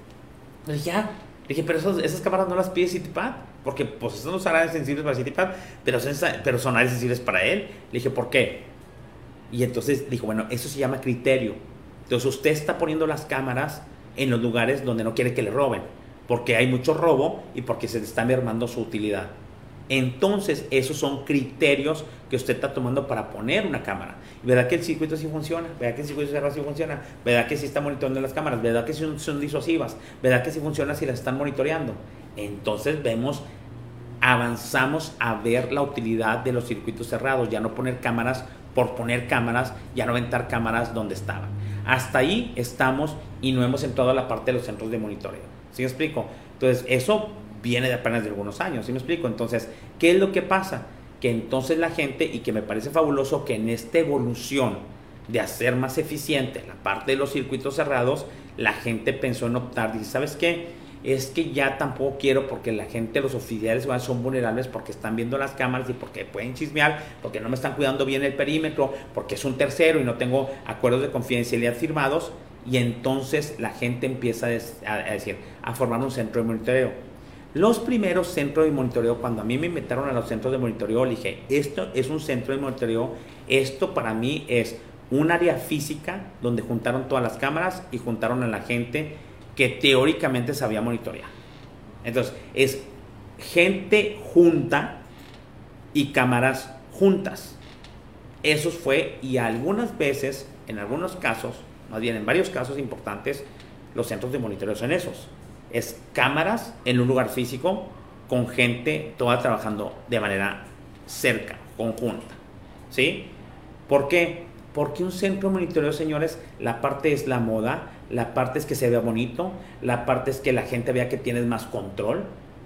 Pues ya, dije, pero esos, esas cámaras no las pide C I T P A D, porque pues son los áreas sensibles para C I T P A D, pero son, pero son áreas sensibles para él. Le dije, ¿por qué? Y entonces dijo, bueno, eso se llama criterio. Entonces usted está poniendo las cámaras en los lugares donde no quiere que le roben, porque hay mucho robo y porque se está mermando su utilidad. Entonces, esos son criterios que usted está tomando para poner una cámara. ¿Verdad que el circuito sí funciona? ¿Verdad que el circuito cerrado sí funciona? ¿Verdad que sí está monitoreando las cámaras? ¿Verdad que son, son disuasivas? ¿Verdad que sí funciona si las están monitoreando? Entonces vemos, avanzamos a ver la utilidad de los circuitos cerrados, ya no poner cámaras por poner cámaras, ya no aventar cámaras donde estaban. Hasta ahí estamos y no hemos entrado a la parte de los centros de monitoreo. ¿Sí me explico? Entonces, eso viene de apenas de algunos años, ¿sí me explico? Entonces, ¿qué es lo que pasa? Que entonces la gente, y que me parece fabuloso que en esta evolución de hacer más eficiente la parte de los circuitos cerrados, la gente pensó en optar, dice, ¿sabes qué? Es que ya tampoco quiero, porque la gente, los oficiales son vulnerables porque están viendo las cámaras y porque pueden chismear, porque no me están cuidando bien el perímetro, porque es un tercero y no tengo acuerdos de confidencialidad firmados. Y entonces la gente empieza a decir, a formar un centro de monitoreo. Los primeros centros de monitoreo, cuando a mí me invitaron a los centros de monitoreo, le dije, esto es un centro de monitoreo, esto para mí es un área física donde juntaron todas las cámaras y juntaron a la gente que teóricamente sabía monitorear. Entonces, es gente junta y cámaras juntas. Eso fue, y algunas veces, en algunos casos, más bien en varios casos importantes, los centros de monitoreo son esos. Es cámaras en un lugar físico con gente toda trabajando de manera cerca, conjunta. ¿Sí? ¿Por qué? Porque un centro de monitoreo, señores, la parte es la moda, la parte es que se vea bonito, la parte es que la gente vea que tienes más control.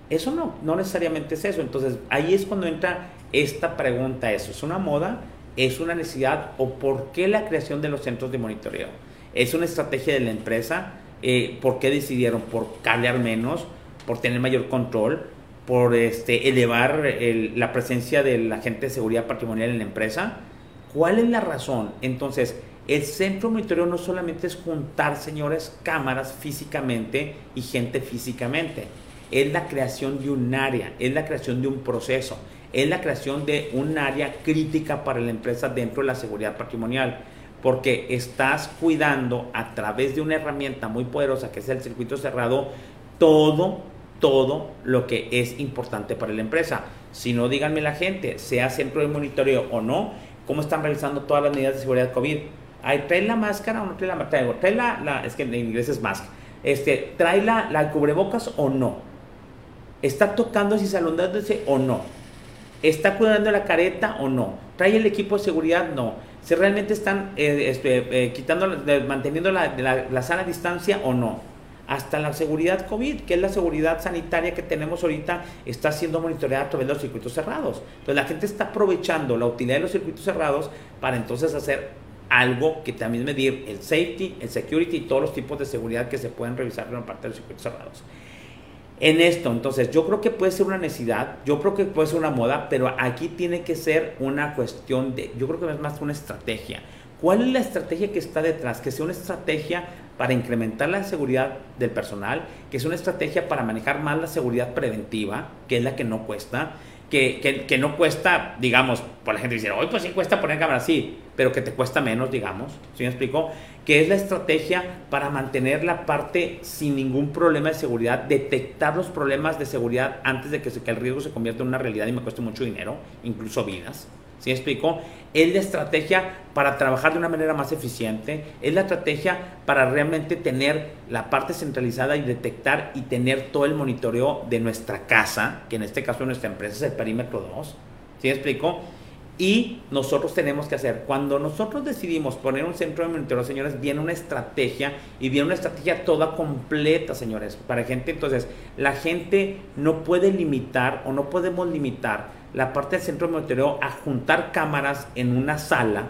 Eso no, no necesariamente es eso. Entonces, ahí es cuando entra esta pregunta. ¿Eso es una moda? ¿Es una necesidad? ¿O por qué la creación de los centros de monitoreo? ¿Es una estrategia de la empresa? Eh, ¿Por qué decidieron? ¿Por cargar menos? ¿Por tener mayor control? ¿Por este, elevar el, la presencia de la gente de seguridad patrimonial en la empresa? ¿Cuál es la razón? Entonces, el centro monitoreo no solamente es juntar, señores, cámaras físicamente y gente físicamente. Es la creación de un área, es la creación de un proceso, es la creación de un área crítica para la empresa dentro de la seguridad patrimonial. Porque estás cuidando a través de una herramienta muy poderosa que es el circuito cerrado, todo, todo lo que es importante para la empresa. Si no, díganme la gente, sea centro de monitoreo o no, ¿cómo están realizando todas las medidas de seguridad COVID? Ay, ¿trae la máscara o no trae la máscara? ¿Trae la, la, es que en inglés es mask. Este, ¿Trae la, la cubrebocas o no? ¿Está tocando si saludándose o no? ¿Está cuidando la careta o no? ¿Trae el equipo de seguridad? No. ¿Si realmente están eh, este, eh, quitando, de, manteniendo la, la, la sana distancia o no? Hasta la seguridad COVID, que es la seguridad sanitaria que tenemos ahorita, está siendo monitoreada a través de los circuitos cerrados. Entonces la gente está aprovechando la utilidad de los circuitos cerrados para entonces hacer algo que también medir el safety, el security y todos los tipos de seguridad que se pueden revisar en parte de los circuitos cerrados. En esto, entonces, yo creo que puede ser una necesidad, yo creo que puede ser una moda, pero aquí tiene que ser una cuestión de, yo creo que es más una estrategia. ¿Cuál es la estrategia que está detrás? Que sea una estrategia para incrementar la seguridad del personal, que es una estrategia para manejar más la seguridad preventiva, que es la que no cuesta, que, que, que no cuesta, digamos, por la gente dice, hoy pues sí cuesta poner cámara, sí, pero que te cuesta menos, digamos, ¿sí me explico? Que es la estrategia para mantener la parte sin ningún problema de seguridad, detectar los problemas de seguridad antes de que, que el riesgo se convierta en una realidad y me cueste mucho dinero, incluso vidas. ¿Sí explico? Es la estrategia para trabajar de una manera más eficiente, es la estrategia para realmente tener la parte centralizada y detectar y tener todo el monitoreo de nuestra casa, que en este caso de nuestra empresa es el perímetro dos. ¿Sí explico? Y nosotros tenemos que hacer, cuando nosotros decidimos poner un centro de monitoreo, señores, viene una estrategia y viene una estrategia toda completa, señores, para gente. Entonces, la gente no puede limitar o no podemos limitar la parte del centro de monitoreo a juntar cámaras en una sala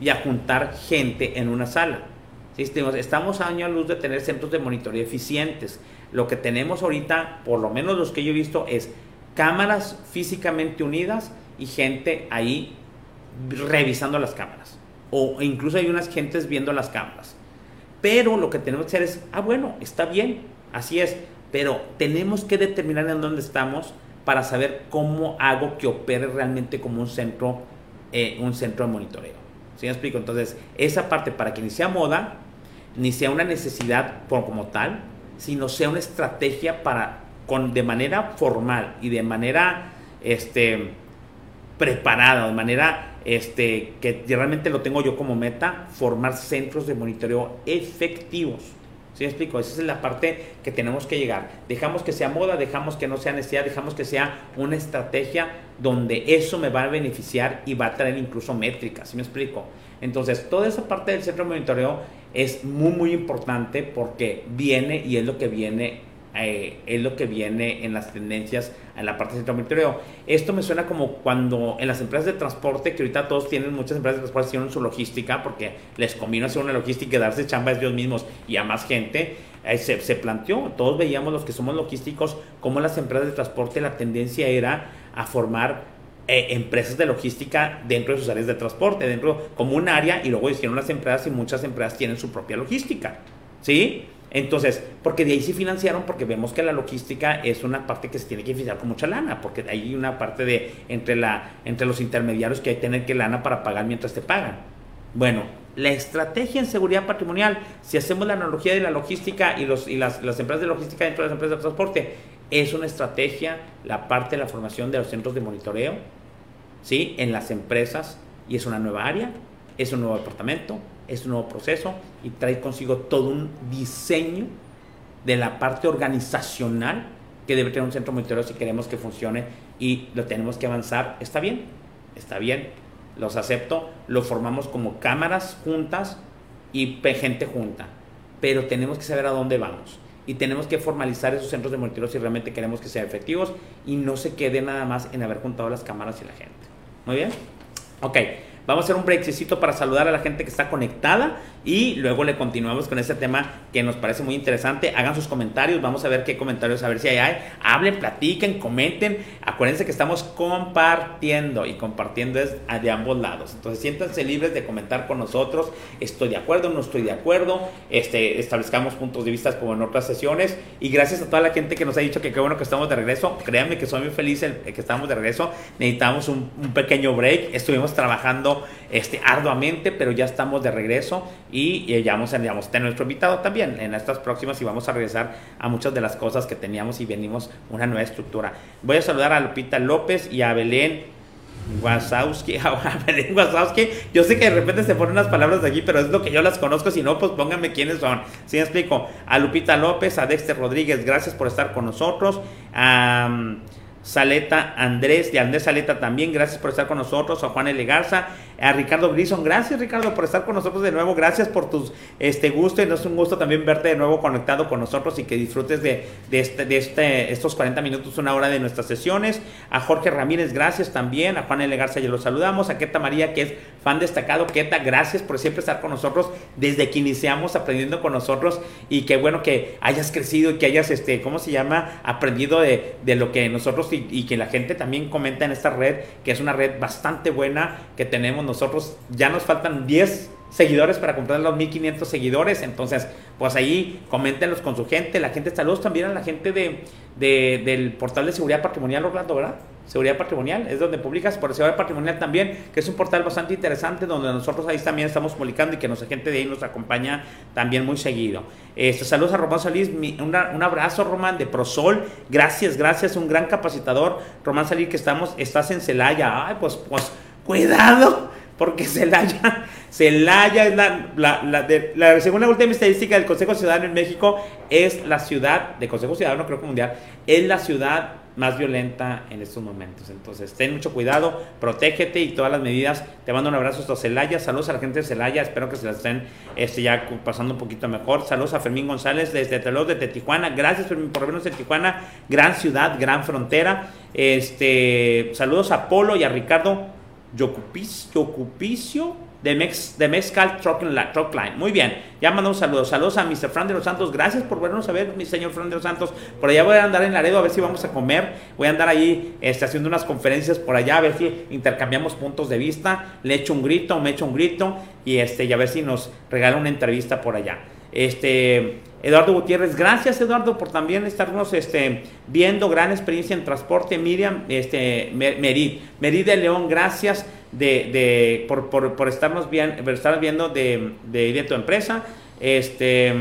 y a juntar gente en una sala. ¿Sí? Estamos a año a luz de tener centros de monitoreo eficientes. Lo que tenemos ahorita, por lo menos los que yo he visto, es cámaras físicamente unidas y gente ahí revisando las cámaras, o incluso hay unas gentes viendo las cámaras. Pero lo que tenemos que hacer es, ah bueno, está bien, así es, pero tenemos que determinar en dónde estamos para saber cómo hago que opere realmente como un centro eh, un centro de monitoreo. ¿Sí me explico? Entonces esa parte, para que ni sea moda ni sea una necesidad por, como tal, sino sea una estrategia para con, de manera formal y de manera este, preparada, de manera este, que realmente lo tengo yo como meta, formar centros de monitoreo efectivos. ¿Sí me explico? Esa es la parte que tenemos que llegar. Dejamos que sea moda, dejamos que no sea necesidad, dejamos que sea una estrategia donde eso me va a beneficiar y va a traer incluso métricas. ¿Sí me explico? Entonces, toda esa parte del centro de monitoreo es muy, muy importante porque viene y es lo que viene, eh, es lo que viene en las tendencias en la parte del centro de monitoreo. Esto me suena como cuando en las empresas de transporte, que ahorita todos tienen, muchas empresas de transporte tienen su logística porque les convino hacer una logística y darse chamba a ellos mismos y a más gente. Eh, se, se planteó, todos veíamos los que somos logísticos, cómo las empresas de transporte la tendencia era a formar Eh, empresas de logística dentro de sus áreas de transporte, dentro como un área, y luego hicieron las empresas y muchas empresas tienen su propia logística, ¿sí? Entonces, porque de ahí se financiaron, porque vemos que la logística es una parte que se tiene que financiar con mucha lana, porque hay una parte de entre, la, entre los intermediarios que hay que tener que lana para pagar mientras te pagan. Bueno, la estrategia en seguridad patrimonial, si hacemos la analogía de la logística y, los, y las, las empresas de logística dentro de las empresas de transporte, es una estrategia, la parte de la formación de los centros de monitoreo, ¿sí? En las empresas, y es una nueva área, es un nuevo departamento, es un nuevo proceso y trae consigo todo un diseño de la parte organizacional que debe tener un centro de monitoreo si queremos que funcione, y lo tenemos que avanzar. Está bien, está bien, los acepto, lo formamos como cámaras juntas y gente junta, pero tenemos que saber a dónde vamos. Y tenemos que formalizar esos centros de monitoreo si realmente queremos que sean efectivos y no se quede nada más en haber juntado las cámaras y la gente. Muy bien. Ok, vamos a hacer un breakcito para saludar a la gente que está conectada y luego le continuamos con ese tema que nos parece muy interesante. Hagan sus comentarios, vamos a ver qué comentarios, a ver si hay, hay. Hablen, platiquen, comenten. Acuérdense que estamos compartiendo, y compartiendo es de ambos lados. Entonces siéntanse libres de comentar con nosotros. Estoy de acuerdo, no estoy de acuerdo. Este, establezcamos puntos de vista como en otras sesiones. Y gracias a toda la gente que nos ha dicho que qué bueno que estamos de regreso. Créanme que soy muy feliz el, el que estamos de regreso. Necesitamos un, un pequeño break. Estuvimos trabajando Este, arduamente, pero ya estamos de regreso y, y ya vamos a, digamos, tener nuestro invitado también en estas próximas, y vamos a regresar a muchas de las cosas que teníamos y venimos una nueva estructura. Voy a saludar a Lupita López y a Belén Wazowski, a Belén Wazowski. Yo sé que de repente se ponen unas palabras de aquí, pero es lo que yo las conozco, si no, pues pónganme quiénes son. ¿Sí me explico? A Lupita López, a Dexter Rodríguez, gracias por estar con nosotros. A... Um, Saleta Andrés, de Andrés Saleta también, gracias por estar con nosotros. A Juan L. Garza, a Ricardo Grison, gracias Ricardo por estar con nosotros de nuevo, gracias por tus este gusto, y nos es un gusto también verte de nuevo conectado con nosotros y que disfrutes de, de, este, de este, estos cuarenta minutos, una hora de nuestras sesiones. A Jorge Ramírez, gracias también. A Juan L. Garza ya los saludamos. A Queta María, que es fan destacado. Queta, gracias por siempre estar con nosotros desde que iniciamos aprendiendo con nosotros, y qué bueno que hayas crecido y que hayas, este, ¿cómo se llama?, aprendido de, de lo que nosotros, Y, y que la gente también comenta en esta red, que es una red bastante buena que tenemos nosotros. Ya nos faltan diez seguidores para comprar los mil quinientos seguidores, entonces pues ahí coméntenlos con su gente, la gente. Saludos también a la gente de, de, del portal de seguridad patrimonial, Orlando, ¿verdad? Seguridad patrimonial, es donde publicas, por seguridad patrimonial también, que es un portal bastante interesante donde nosotros ahí también estamos publicando y que nuestra gente de ahí nos acompaña también muy seguido. Este, saludos a Román Solís, mi, una, un abrazo Román de Prosol, gracias, gracias, un gran capacitador. Román Solís, que estamos, estás en Celaya, ay, pues, pues cuidado, porque Celaya, Celaya es la, la, la, de, la según la última estadística del Consejo Ciudadano en México, es la ciudad, de Consejo Ciudadano creo que mundial, es la ciudad más violenta en estos momentos. Entonces ten mucho cuidado, protégete y todas las medidas. Te mando un abrazo hasta Celaya, saludos a la gente de Celaya, espero que se la estén este, ya pasando un poquito mejor. Saludos a Fermín González desde Telos, desde Tijuana, gracias Fermín por vernos en Tijuana, gran ciudad, gran frontera. Este, saludos a Polo y a Ricardo Yocupicio, Yocupicio de, Mex, de Mezcal Truck Line. Muy bien, ya mando un saludo. Saludos a mister Fran de los Santos, gracias por vernos a ver, mi señor Fran de los Santos. Por allá voy a andar en Laredo, a ver si vamos a comer. Voy a andar ahí este, haciendo unas conferencias por allá, a ver si intercambiamos puntos de vista. Le echo un grito, me echo un grito y, este, y a ver si nos regala una entrevista por allá. Este... Eduardo Gutiérrez, gracias Eduardo por también estarnos este, viendo, gran experiencia en transporte. Miriam, este, Merid, Merid de León, gracias de, de, por, por, por estarnos bien, por estar viendo de, de, de tu empresa. Este,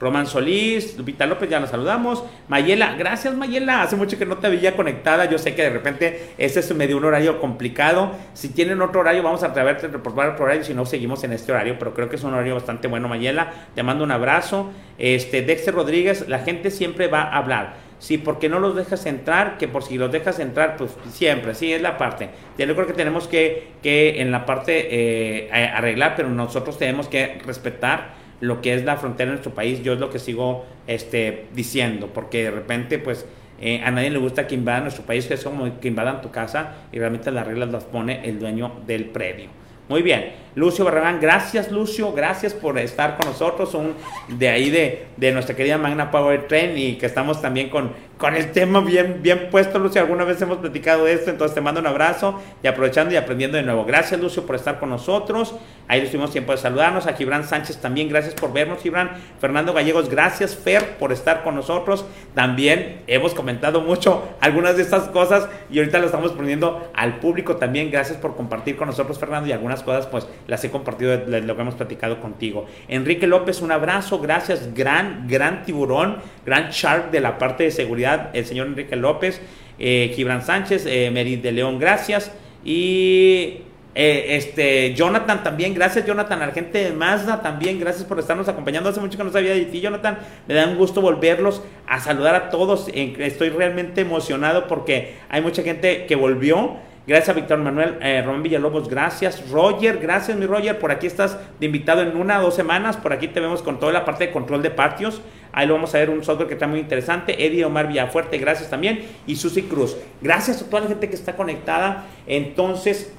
Román Solís, Lupita López, ya la saludamos. Mayela, gracias Mayela, hace mucho que no te veía conectada. Yo sé que de repente este es medio un horario complicado. Si tienen otro horario, vamos a tratar de reportar otro horario. Si no, seguimos en este horario, pero creo que es un horario bastante bueno, Mayela. Te mando un abrazo. Este, Dexter Rodríguez, la gente siempre va a hablar. Sí, porque no los dejas entrar, que por si los dejas entrar, pues siempre, sí, es la parte. Yo creo que tenemos que, que en la parte eh, arreglar, pero nosotros tenemos que respetar lo que es la frontera de nuestro país. Yo es lo que sigo este, diciendo, porque de repente pues eh, a nadie le gusta que invadan nuestro país, que es como que invadan tu casa, y realmente las reglas las pone el dueño del predio. Muy bien, Lucio Barragán, gracias Lucio, gracias por estar con nosotros, un de ahí de, de nuestra querida Magna Power Train, y que estamos también con, con el tema bien, bien puesto, Lucio. Alguna vez hemos platicado de esto, entonces te mando un abrazo y aprovechando y aprendiendo de nuevo. Gracias Lucio por estar con nosotros, ahí tuvimos tiempo de saludarnos. A Gibran Sánchez también, gracias por vernos Gibran. Fernando Gallegos, gracias Fer por estar con nosotros, también hemos comentado mucho algunas de estas cosas y ahorita lo estamos poniendo al público también. Gracias por compartir con nosotros Fernando, y algunas cosas pues las he compartido de lo que hemos platicado contigo. Enrique López, un abrazo, gracias, gran, gran tiburón, gran shark de la parte de seguridad, el señor Enrique López. eh, Gibran Sánchez, eh, Merit de León, gracias. Y eh, este Jonathan también, gracias Jonathan, a la gente de Mazda también, gracias por estarnos acompañando, hace mucho que no sabía de ti Jonathan, me da un gusto volverlos a saludar a todos, estoy realmente emocionado porque hay mucha gente que volvió. Gracias a Víctor Manuel, eh, Román Villalobos, gracias. Roger, gracias mi Roger, por aquí estás de invitado en una o dos semanas, por aquí te vemos con toda la parte de control de patios, ahí lo vamos a ver, un software que está muy interesante. Eddie Omar Villafuerte, gracias también, y Susi Cruz, gracias a toda la gente que está conectada. Entonces,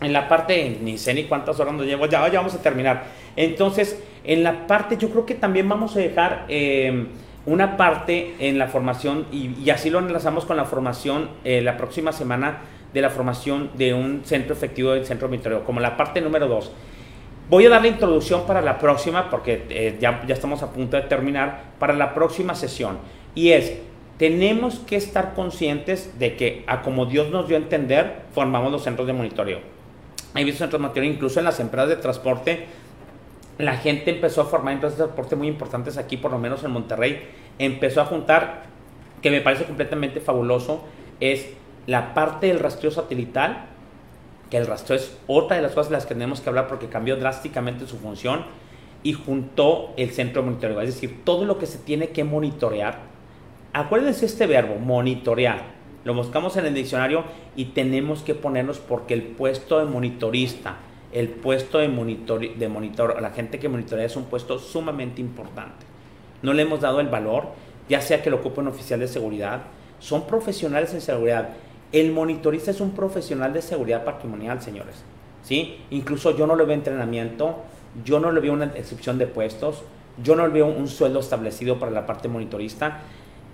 en la parte, ni sé ni cuántas horas nos llevo, ya, ya vamos a terminar. Entonces, en la parte, yo creo que también vamos a dejar eh, una parte en la formación, y, y así lo enlazamos con la formación eh, la próxima semana, de la formación de un centro efectivo del centro monitoreo, como la parte número dos. Voy a dar la introducción para la próxima, porque eh, ya, ya estamos a punto de terminar, para la próxima sesión. Y es, tenemos que estar conscientes de que, a como Dios nos dio a entender, formamos los centros de monitoreo. Hay visto centros de monitoreo, incluso en las empresas de transporte, la gente empezó a formar empresas de transporte muy importantes aquí, por lo menos en Monterrey, empezó a juntar, que me parece completamente fabuloso, es la parte del rastreo satelital, que el rastreo es otra de las cosas de las que tenemos que hablar porque cambió drásticamente su función, y juntó el centro de monitoreo, es decir, todo lo que se tiene que monitorear. Acuérdense este verbo, monitorear, lo buscamos en el diccionario y tenemos que ponernos, porque el puesto de monitorista, el puesto de monitor, de monitor, la gente que monitorea es un puesto sumamente importante. No le hemos dado el valor, ya sea que lo ocupe un oficial de seguridad, son profesionales en seguridad. El monitorista es un profesional de seguridad patrimonial, señores, ¿sí? Incluso yo no le veo entrenamiento, yo no le veo una excepción de puestos, yo no le veo un sueldo establecido para la parte monitorista.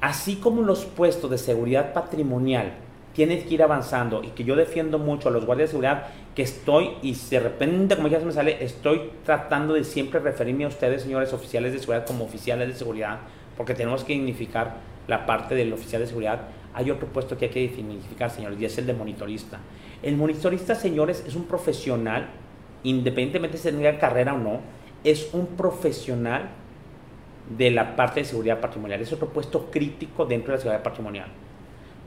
Así como los puestos de seguridad patrimonial tienen que ir avanzando, y que yo defiendo mucho a los guardias de seguridad, que estoy, y de repente, como ya se me sale, estoy tratando de siempre referirme a ustedes, señores oficiales de seguridad, como oficiales de seguridad, porque tenemos que dignificar la parte del oficial de seguridad. Hay otro puesto que hay que identificar, señores, y es el de monitorista. El monitorista, señores, es un profesional, independientemente si tenga carrera o no, es un profesional de la parte de seguridad patrimonial. Es otro puesto crítico dentro de la seguridad patrimonial.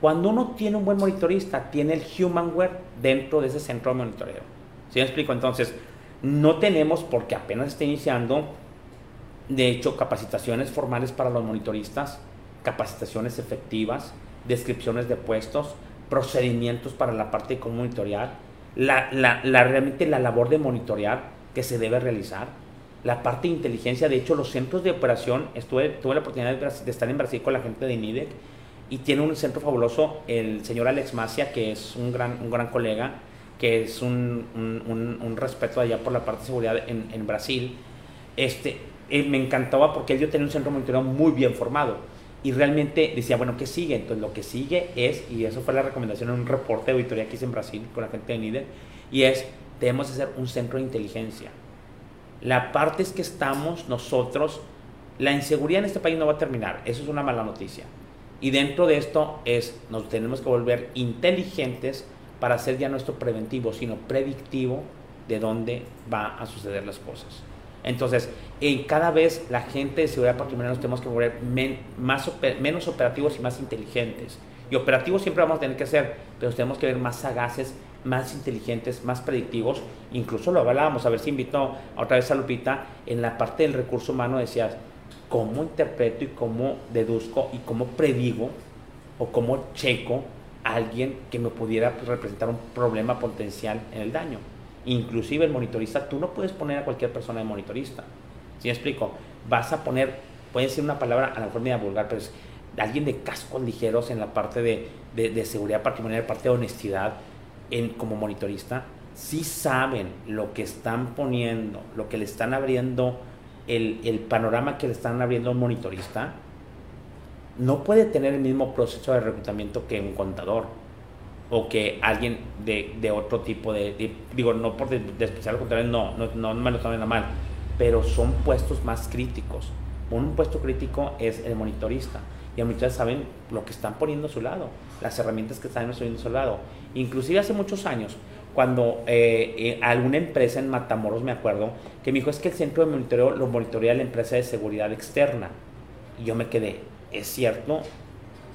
Cuando uno tiene un buen monitorista, tiene el humanware dentro de ese centro de monitoreo. ¿Sí me explico? Entonces, no tenemos, porque apenas está iniciando, de hecho, capacitaciones formales para los monitoristas, capacitaciones efectivas, descripciones de puestos, procedimientos para la parte de cómo monitorear, la, la, la, realmente la labor de monitorear que se debe realizar, la parte de inteligencia. De hecho, los centros de operación, estuve, tuve la oportunidad de, de estar en Brasil con la gente de INIDEC, y tiene un centro fabuloso el señor Alex Macia, que es un gran, un gran colega, que es un, un, un, un respeto allá por la parte de seguridad en, en Brasil. Este, él me encantaba porque él tenía un centro de monitoreo muy bien formado. Y realmente decía, bueno, ¿qué sigue? Entonces, lo que sigue es, y eso fue la recomendación en un reporte de auditoría que hice en Brasil con la gente de NIDER, y es, debemos hacer un centro de inteligencia. La parte es que estamos nosotros, la inseguridad en este país no va a terminar, eso es una mala noticia. Y dentro de esto es, nos tenemos que volver inteligentes para hacer ya nuestro preventivo, sino predictivo de dónde va a suceder las cosas. Entonces, en cada vez la gente de seguridad patrimonial nos tenemos que volver men, más oper, menos operativos y más inteligentes. Y operativos siempre vamos a tener que ser, pero tenemos que ver más sagaces, más inteligentes, más predictivos. Incluso lo hablábamos, a ver si invito otra vez a Lupita, en la parte del recurso humano decías, ¿cómo interpreto y cómo deduzco y cómo predigo o cómo checo a alguien que me pudiera pues, representar un problema potencial en el daño? Inclusive el monitorista, tú no puedes poner a cualquier persona de monitorista. ¿Sí me explico? Vas a poner, puede ser una palabra a la forma de vulgar, pero es alguien de cascos ligeros en la parte de, de, de seguridad patrimonial, parte de honestidad, en, como monitorista, sí saben lo que están poniendo, lo que le están abriendo, el, el panorama que le están abriendo a un monitorista, no puede tener el mismo proceso de reclutamiento que un contador o que alguien de, de otro tipo de, de... Digo, no por despreciar al contador, no, no, no me lo tomen a mal, pero son puestos más críticos. Un puesto crítico es el monitorista. Y a muchas saben lo que están poniendo a su lado, las herramientas que están poniendo a su lado. Inclusive hace muchos años, cuando eh, eh, alguna empresa en Matamoros, me acuerdo, que me dijo, es que el centro de monitoreo lo monitorea la empresa de seguridad externa. Y yo me quedé, ¿es cierto?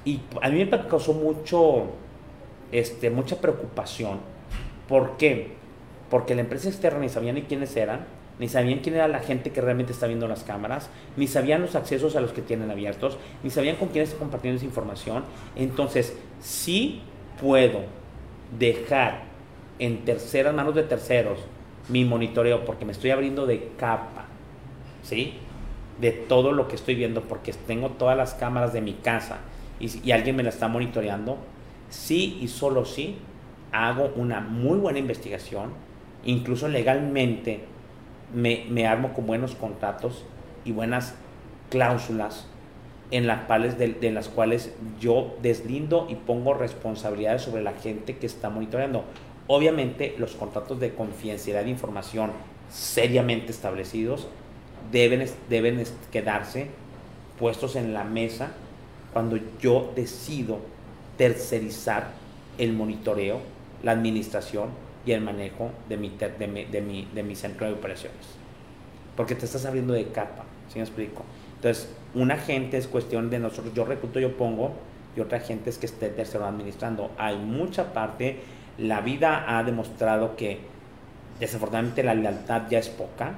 Y a mí me causó mucho, este, mucha preocupación. ¿Por qué? Porque la empresa externa ni sabía ni quiénes eran, ni sabían quién era la gente que realmente está viendo las cámaras, ni sabían los accesos a los que tienen abiertos, ni sabían con quién está compartiendo esa información. Entonces, sí puedo dejar en terceras manos de terceros mi monitoreo, porque me estoy abriendo de capa, ¿sí? De todo lo que estoy viendo, porque tengo todas las cámaras de mi casa y, y alguien me la está monitoreando. Sí y solo sí hago una muy buena investigación, incluso legalmente. Me, me armo con buenos contratos y buenas cláusulas en las cuales, de, de las cuales yo deslindo y pongo responsabilidades sobre la gente que está monitoreando. Obviamente los contratos de confidencialidad de información seriamente establecidos deben, deben quedarse puestos en la mesa cuando yo decido tercerizar el monitoreo, la administración y el manejo de mi, ter, de, mi, de, mi, de mi centro de operaciones, porque te estás abriendo de capa, ¿sí me explico? Entonces, una gente es cuestión de nosotros, yo recluto, yo pongo, y otra gente es que esté tercero administrando. Hay mucha parte, la vida ha demostrado que desafortunadamente la lealtad ya es poca,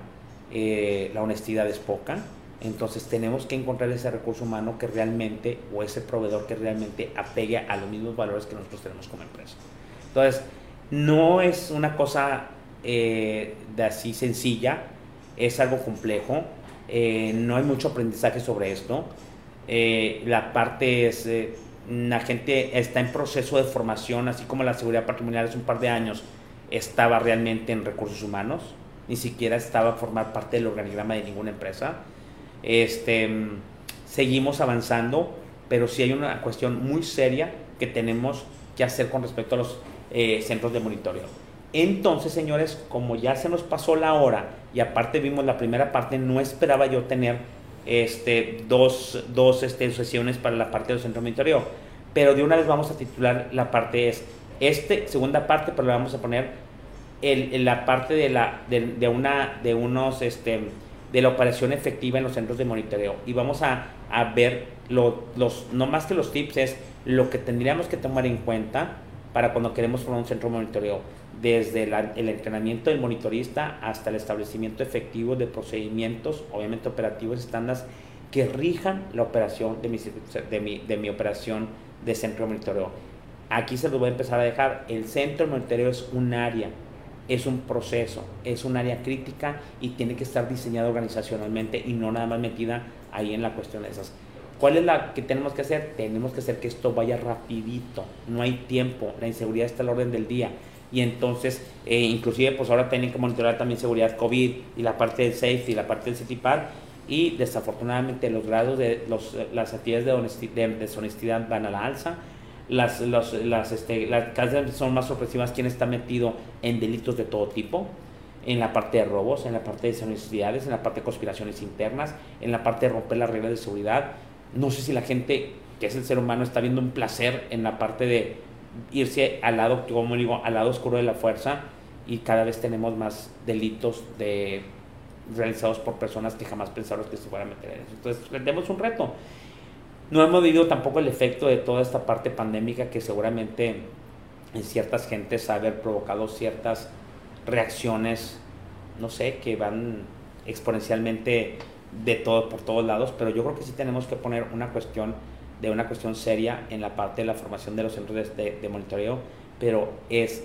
eh, la honestidad es poca, entonces tenemos que encontrar ese recurso humano que realmente, o ese proveedor que realmente apegue a los mismos valores que nosotros tenemos como empresa. Entonces, no es una cosa eh, de así sencilla, es algo complejo, eh, no hay mucho aprendizaje sobre esto. Eh, la parte es, eh, la gente está en proceso de formación, así como la seguridad patrimonial hace un par de años estaba realmente en recursos humanos, ni siquiera estaba a formar parte del organigrama de ninguna empresa. Este, seguimos avanzando, pero sí hay una cuestión muy seria que tenemos que hacer con respecto a los Eh, centros de monitoreo. Entonces, señores, como ya se nos pasó la hora y aparte vimos la primera parte, no esperaba yo tener este, dos, dos este, sesiones para la parte del centro de monitoreo, pero de una vez vamos a titular la parte es este, segunda parte, pero le vamos a poner el, la parte de la de, de una de unos este, de la operación efectiva en los centros de monitoreo, y vamos a, a ver lo, los, no más que los tips, es lo que tendríamos que tomar en cuenta para cuando queremos formar un centro de monitoreo, desde la, el entrenamiento del monitorista hasta el establecimiento efectivo de procedimientos, obviamente operativos, estándares que rijan la operación de mi, de, mi, de mi operación de centro de monitoreo. Aquí se los voy a empezar a dejar. El centro de monitoreo es un área, es un proceso, es un área crítica y tiene que estar diseñada organizacionalmente y no nada más metida ahí en la cuestión de esas. ¿Cuál es la que tenemos que hacer? Tenemos que hacer que esto vaya rapidito, no hay tiempo, la inseguridad está al orden del día, y entonces, eh, inclusive, pues ahora tienen que monitorear también seguridad COVID y la parte del safety, la parte del CITIBAR, y desafortunadamente los grados de los, las actividades de, honesti de deshonestidad van a la alza, las, los, las, este, las casas son más sorpresivas quien está metido en delitos de todo tipo, en la parte de robos, en la parte de deshonestidades, en la parte de conspiraciones internas, en la parte de romper las reglas de seguridad. No sé si la gente, que es el ser humano, está viendo un placer en la parte de irse al lado, como digo, al lado oscuro de la fuerza, y cada vez tenemos más delitos de realizados por personas que jamás pensaron que se fueran a meter en eso. Entonces, les demos un reto. No hemos vivido tampoco el efecto de toda esta parte pandémica que seguramente en ciertas gentes ha haber provocado ciertas reacciones, no sé, que van exponencialmente de todo, por todos lados, pero yo creo que sí tenemos que poner una cuestión de una cuestión seria en la parte de la formación de los centros de, de, de monitoreo, pero es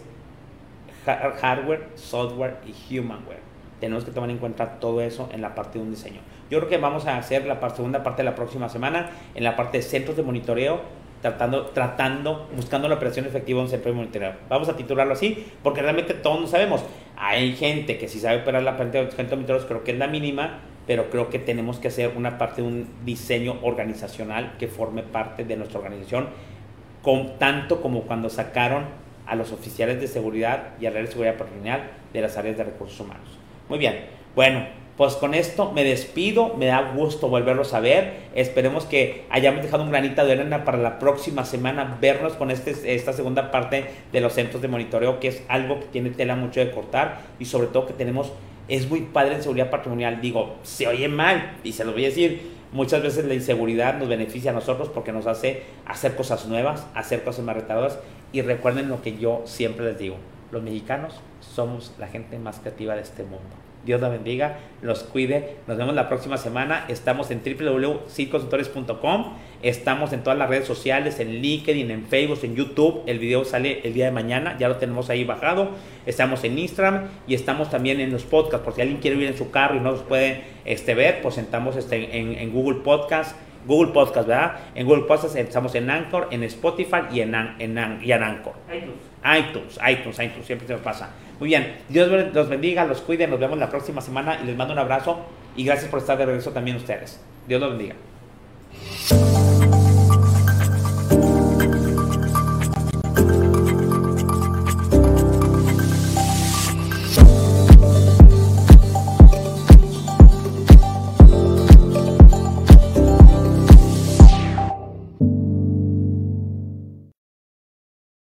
hardware, software y humanware. Tenemos que tomar en cuenta todo eso en la parte de un diseño. Yo creo que vamos a hacer la parte, segunda parte de la próxima semana en la parte de centros de monitoreo, tratando, tratando, buscando la operación efectiva de un centro de monitoreo. Vamos a titularlo así porque realmente todos no sabemos. Hay gente que sí sabe operar la parte de los centros de monitoreo, creo que es la mínima, pero creo que tenemos que hacer una parte de un diseño organizacional que forme parte de nuestra organización, con, tanto como cuando sacaron a los oficiales de seguridad y a la área de seguridad patrimonial de las áreas de recursos humanos. Muy bien, bueno, pues con esto me despido, me da gusto volverlos a ver, esperemos que hayamos dejado un granito de arena para la próxima semana, vernos con este, esta segunda parte de los centros de monitoreo, que es algo que tiene tela mucho de cortar, y sobre todo que tenemos, es muy padre en seguridad patrimonial, digo, se oye mal, y se lo voy a decir, muchas veces la inseguridad nos beneficia a nosotros porque nos hace hacer cosas nuevas, hacer cosas más retadoras, y recuerden lo que yo siempre les digo, los mexicanos somos la gente más creativa de este mundo. Dios los bendiga, los cuide. Nos vemos la próxima semana. Estamos en w w w punto cil consultores punto com. Estamos en todas las redes sociales, en LinkedIn, en Facebook, en YouTube. El video sale el día de mañana. Ya lo tenemos ahí bajado. Estamos en Instagram y estamos también en los podcasts. Por si alguien quiere ir en su carro y no los puede este, ver, pues estamos este, en, en Google Podcast. Google Podcast, ¿verdad? En Google Podcast estamos en Anchor, en Spotify y en, An en, An y en Anchor. iTunes. iTunes, iTunes, iTunes, siempre se nos pasa. Muy bien, Dios los bendiga, los cuide, nos vemos la próxima semana y les mando un abrazo y gracias por estar de regreso también ustedes. Dios los bendiga.